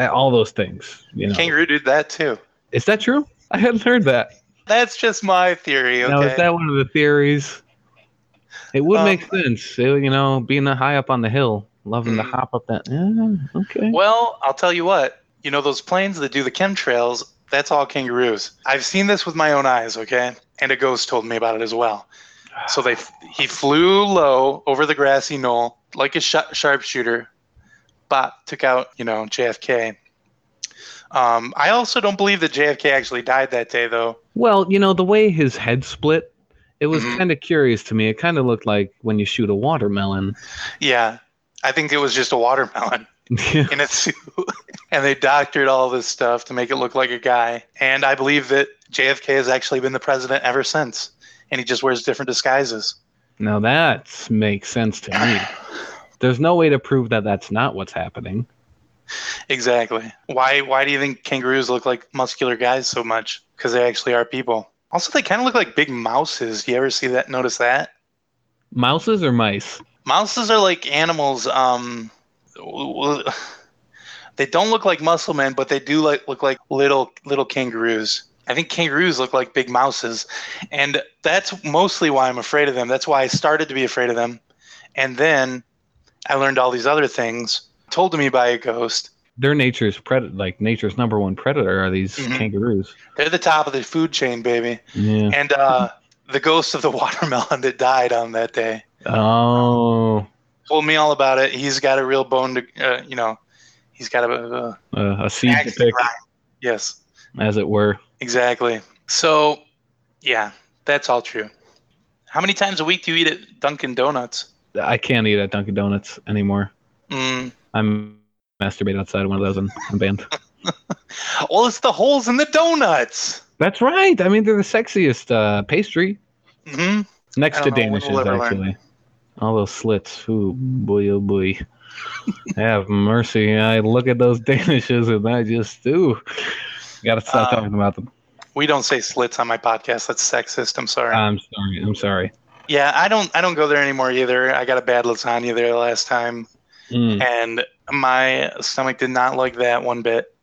all those things. You know. Kangaroo did that, too. Is that true? I hadn't heard that. That's just my theory, okay? Now, is that one of the theories? It would make sense, you know, being high up on the hill. Loving to hop up that. Yeah, okay. Well, I'll tell you what. You know those planes that do the chemtrails? That's all kangaroos. I've seen this with my own eyes, okay? And a ghost told me about it as well. So he flew low over the grassy knoll like a sharpshooter. Bot took out, you know, JFK. I also don't believe that JFK actually died that day, though. Well, you know, the way his head split, it was kind of curious to me. It kind of looked like when you shoot a watermelon. Yeah. I think it was just a watermelon in a suit. And they doctored all this stuff to make it look like a guy. And I believe that JFK has actually been the president ever since. And he just wears different disguises. Now that makes sense to me. There's no way to prove that that's not what's happening. Exactly. Why do you think kangaroos look like muscular guys so much? Because they actually are people. Also, they kind of look like big mouses. Do you ever see that? Notice that? Mouses or mice? Mouses are like animals. They don't look like muscle men, but they do look like little kangaroos. I think kangaroos look like big mouses, and that's mostly why I'm afraid of them. That's why I started to be afraid of them, and then I learned all these other things told to me by a ghost. They're nature's predator, like nature's number one predator are these kangaroos. They're the top of the food chain, baby. Yeah. And the ghost of the watermelon that died on that day. Oh, told me all about it. He's got a real bone to, you know, he's got a seed to pick. Right. Yes, as it were. Exactly. So, yeah, that's all true. How many times a week do you eat at Dunkin' Donuts? I can't eat at Dunkin' Donuts anymore. I'm masturbating outside of one of those and banned. Well, it's the holes in the donuts. That's right. I mean, they're the sexiest pastry. Mm-hmm. Next to Danishes, actually. All those slits. Ooh, boy, oh, boy. Have mercy. I look at those Danishes and I just, ooh. Got to stop talking about them. We don't say slits on my podcast. That's sexist. I'm sorry. I'm sorry. Yeah, I don't go there anymore either. I got a bad lasagna there last time, and my stomach did not like that one bit,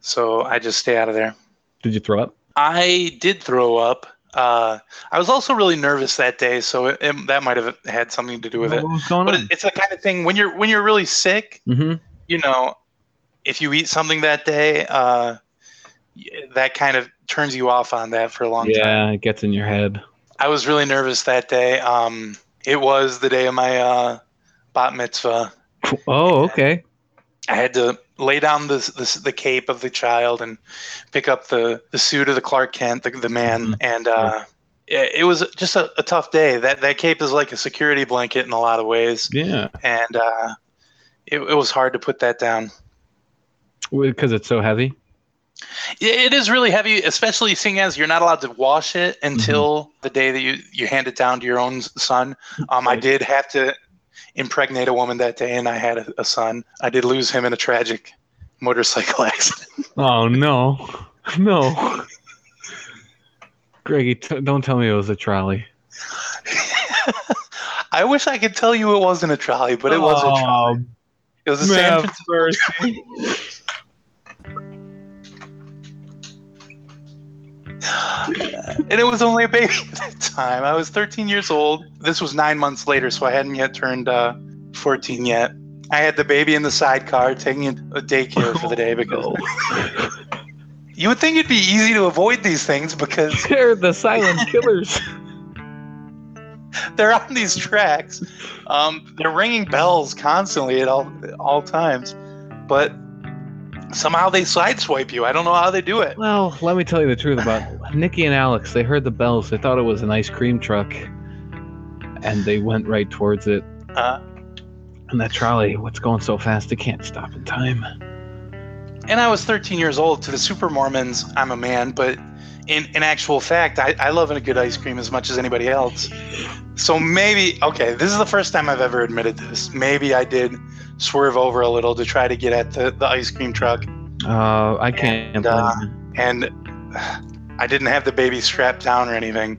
so I just stay out of there. Did you throw up? I did throw up. I was also really nervous that day, so that might have had something to do with it. But it's the kind of thing when you're really sick, you know, if you eat something that day, that kind of turns you off on that for a long time. Yeah, it gets in your head. I was really nervous that day. It was the day of my bat mitzvah. Oh, okay. I had to lay down the cape of the child and pick up the suit of the Clark Kent, the man. Mm-hmm. And it was just a tough day. That cape is like a security blanket in a lot of ways. Yeah. And it was hard to put that down. Because it's so heavy? It is really heavy, especially seeing as you're not allowed to wash it until the day that you hand it down to your own son. I did have to impregnate a woman that day, and I had a son. I did lose him in a tragic motorcycle accident. Oh, no. Greggy, don't tell me it was a trolley. I wish I could tell you it wasn't a trolley, but it was a trolley. It was a San Francisco trolley. And it was only a baby at that time. I was 13 years old. This was 9 months later, so I hadn't yet turned 14 yet. I had the baby in the sidecar, taking it to daycare for the day because you would think it'd be easy to avoid these things because they're the silent killers. They're on these tracks. They're ringing bells constantly at all times, but somehow they sideswipe you. I don't know how they do it. Well, let me tell you the truth about Nikki and Alex. They heard the bells. They thought it was an ice cream truck, and they went right towards it. And that trolley, what's going so fast? It can't stop in time. And I was 13 years old. To the Super Mormons, I'm a man, but in actual fact, I love a good ice cream as much as anybody else. So maybe, okay, this is the first time I've ever admitted this. Maybe I did swerve over a little to try to get at the ice cream truck. I can't. And I didn't have the baby strapped down or anything.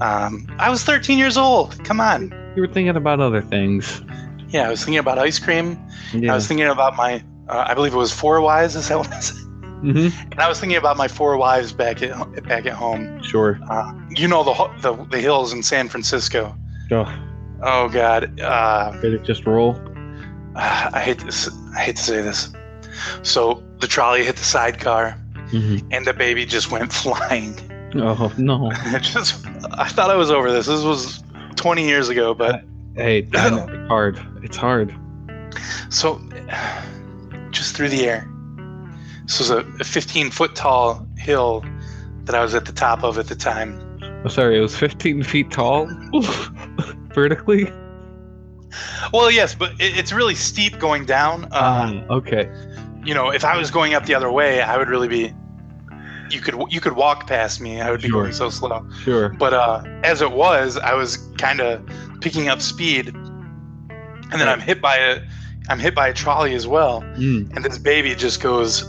I was 13 years old. Come on. You were thinking about other things. Yeah, I was thinking about ice cream. Yeah. I was thinking about my, I believe it was four wives. Is that what I said? Mm-hmm. And I was thinking about my four wives back at home. Sure. You know the hills in San Francisco. Oh God. Did it just roll? I hate to say this. So the trolley hit the sidecar, and the baby just went flying. Oh no! I thought I was over this. This was 20 years ago, but hey, it's hard. It's hard. So, just through the air. This was a 15-foot tall hill that I was at the top of at the time. Oh, sorry, it was 15 feet tall vertically. Well, yes, but it's really steep going down. Okay. You know, if I was going up the other way, I would really be. You could walk past me. I would be going so slow. Sure. But as it was, I was kind of picking up speed, and then I'm hit by a trolley as well, and this baby just goes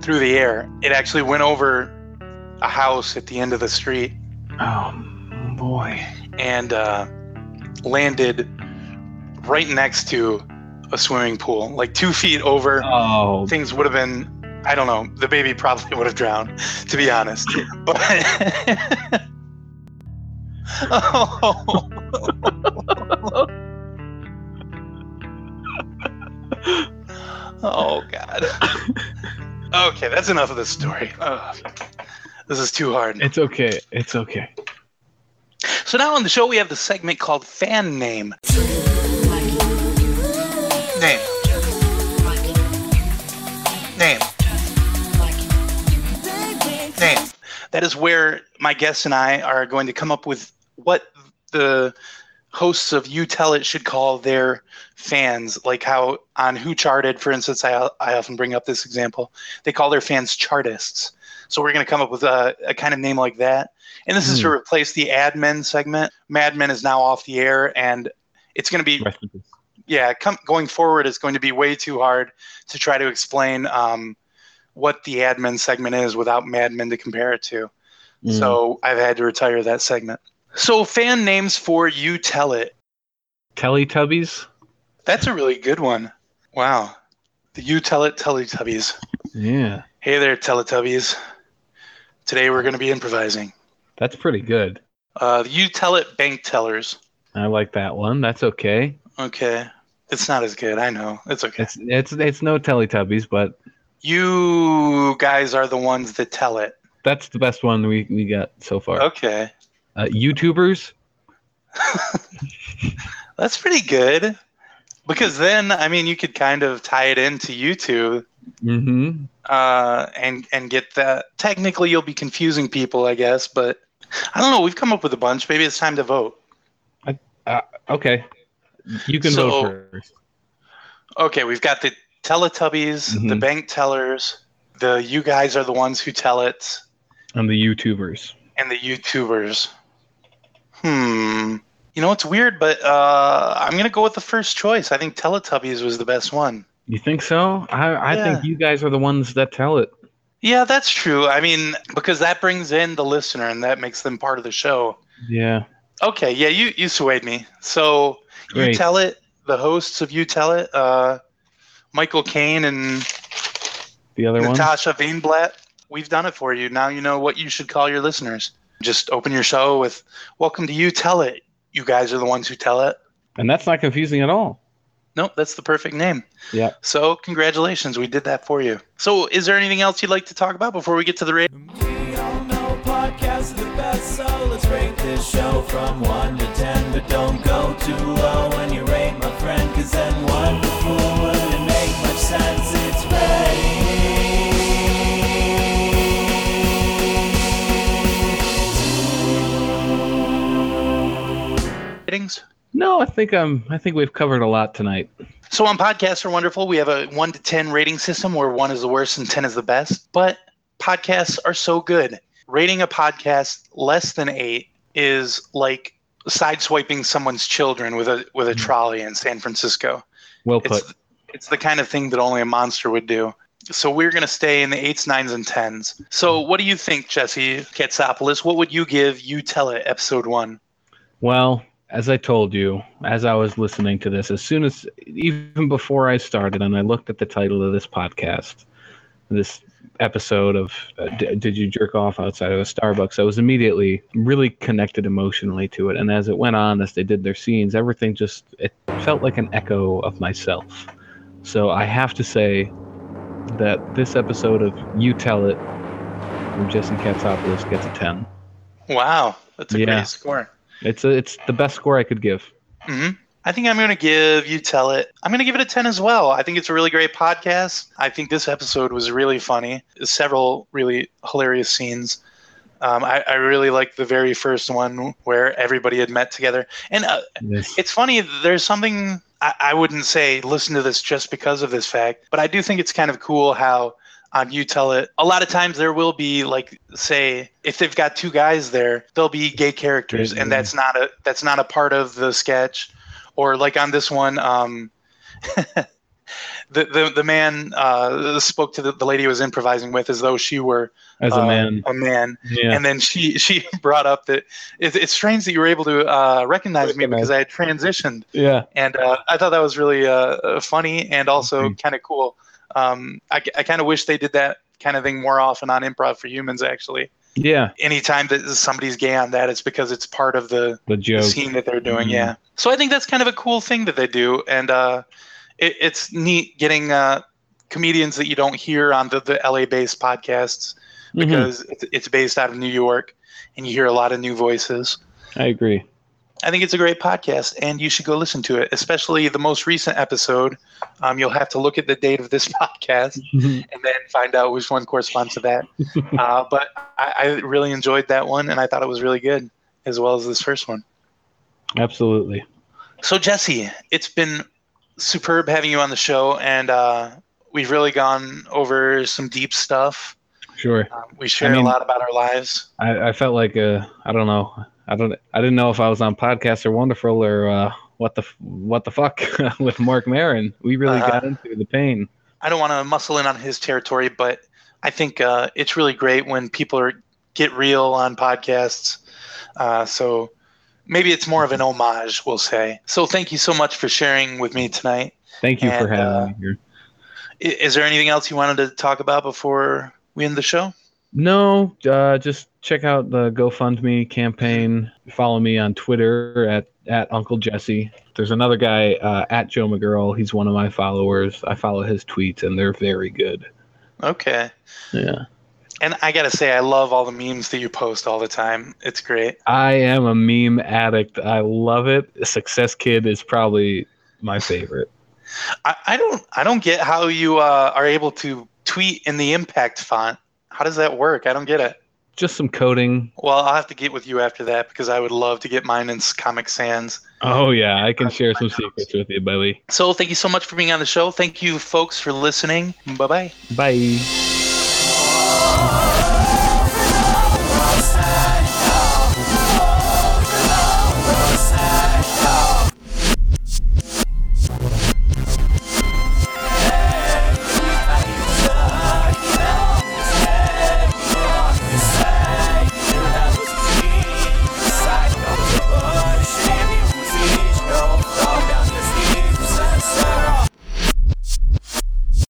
through the air. It actually went over a house at the end of the street. Oh boy! And landed right next to a swimming pool, like 2 feet over. Oh. Things would have been, I don't know, the baby probably would have drowned, to be honest. But oh God. Okay, that's enough of this story. This is too hard. It's okay. So now on the show we have the segment called Fan Name. Name. That is where my guests and I are going to come up with what the hosts of You Tell It should call their fans. Like how on Who Charted, for instance, I often bring up this example. They call their fans chartists. So we're going to come up with a kind of name like that. And this is to replace the Ad Men segment. Mad Men is now off the air, and it's going to be going forward, it's going to be way too hard to try to explain what the Ad Men segment is without Mad Men to compare it to. So I've had to retire that segment. So fan names for You Tell It. Teletubbies? That's a really good one. Wow. The You Tell It Teletubbies. Yeah. Hey there, Teletubbies. Today we're going to be improvising. That's pretty good. The You Tell It Bank Tellers. I like that one. That's okay. Okay. It's not as good. I know. It's okay. It's no Teletubbies, but... You guys are the ones that tell it. That's the best one we got so far. Okay. YouTubers? That's pretty good. Because then, I mean, you could kind of tie it into YouTube. Mm-hmm. And get that. Technically, you'll be confusing people, I guess. But I don't know. We've come up with a bunch. Maybe it's time to vote. Okay. You can vote first. Okay, we've got the Teletubbies, mm-hmm. the Bank Tellers, the You Guys Are the Ones Who Tell It. And the YouTubers. You know, it's weird, but I'm going to go with the first choice. I think Teletubbies was the best one. You think so? I think you guys are the ones that tell it. Yeah, that's true. I mean, because that brings in the listener and that makes them part of the show. Yeah. Okay, yeah, you swayed me. So Great. You Tell It, the hosts of You Tell It, Michael Caine and the other Natasha Vaynblat. We've done it for you. Now you know what you should call your listeners. Just open your show with, welcome to You Tell It. You guys are the ones who tell it. And that's not confusing at all. Nope, that's the perfect name. Yeah. So congratulations, we did that for you. So is there anything else you'd like to talk about before we get to the rating? We all know podcasts are the best, so let's rate this show from 1 to 10. But don't go too low when you rate, my friend, because then wonderful wouldn't make much sense. It's rating. No, I think we've covered a lot tonight. So on Podcasts Are Wonderful, we have a 1 to 10 rating system where 1 is the worst and 10 is the best. But podcasts are so good. Rating a podcast less than 8 is like sideswiping someone's children with a trolley in San Francisco. Well put. It's the kind of thing that only a monster would do. So we're going to stay in the 8s, 9s, and 10s. So what do you think, Jesse Katsopoulos? What would you give You Tell It Episode 1? Well... As I told you, as I was listening to this, even before I started and I looked at the title of this podcast, this episode of Did You Jerk Off Outside of a Starbucks, I was immediately really connected emotionally to it. And as it went on, as they did their scenes, everything it felt like an echo of myself. So I have to say that this episode of You Tell It from Jesse Katsopoulos gets a 10. Wow, that's a great score. It's the best score I could give. Mm-hmm. I think I'm going to give You Tell It. I'm going to give it a 10 as well. I think it's a really great podcast. I think this episode was really funny. Several really hilarious scenes. I really liked the very first one where everybody had met together. And It's funny. There's something I wouldn't say listen to this just because of this fact, but I do think it's kind of cool how on You Tell It, a lot of times there will be, like, say, if they've got two guys there, there'll be gay characters, mm-hmm. and that's not a part of the sketch. Or like on this one, the man spoke to the lady he was improvising with as though she were a man. Yeah. And then she brought up that it's strange that you were able to recognize me because I had transitioned. Yeah, and I thought that was really funny and also mm-hmm. kind of cool. I kind of wish they did that kind of thing more often on Improv for Humans, actually. Yeah. Anytime that somebody's gay on that, it's because it's part of the scene that they're doing. Mm-hmm. Yeah. So I think that's kind of a cool thing that they do. And it's neat getting comedians that you don't hear on the LA-based podcasts because mm-hmm. it's based out of New York and you hear a lot of new voices. I agree. I think it's a great podcast, and you should go listen to it, especially the most recent episode. You'll have to look at the date of this podcast and then find out which one corresponds to that. But I really enjoyed that one, and I thought it was really good, as well as this first one. Absolutely. So, Jesse, it's been superb having you on the show, and we've really gone over some deep stuff. Sure. We shared a lot about our lives. I felt like, I didn't know if I was on Podcasts Are Wonderful or what the fuck with Mark Maron. We really got into the pain. I don't want to muscle in on his territory, but I think it's really great when people get real on podcasts. So maybe it's more of an homage, we'll say. So thank you so much for sharing with me tonight. Thank you for having me here. Is there anything else you wanted to talk about before we end the show? No, just check out the GoFundMe campaign. Follow me on Twitter at Uncle Jesse. There's another guy at Joe McGurl. He's one of my followers. I follow his tweets, and they're very good. Okay. Yeah. And I got to say, I love all the memes that you post all the time. It's great. I am a meme addict. I love it. Success Kid is probably my favorite. I don't get how you are able to tweet in the Impact font. How does that work? I don't get it. Just some coding. Well, I'll have to get with you after that because I would love to get mine in Comic Sans. Oh, yeah. I can share some secrets with you, buddy. So thank you so much for being on the show. Thank you, folks, for listening. Bye-bye. Bye.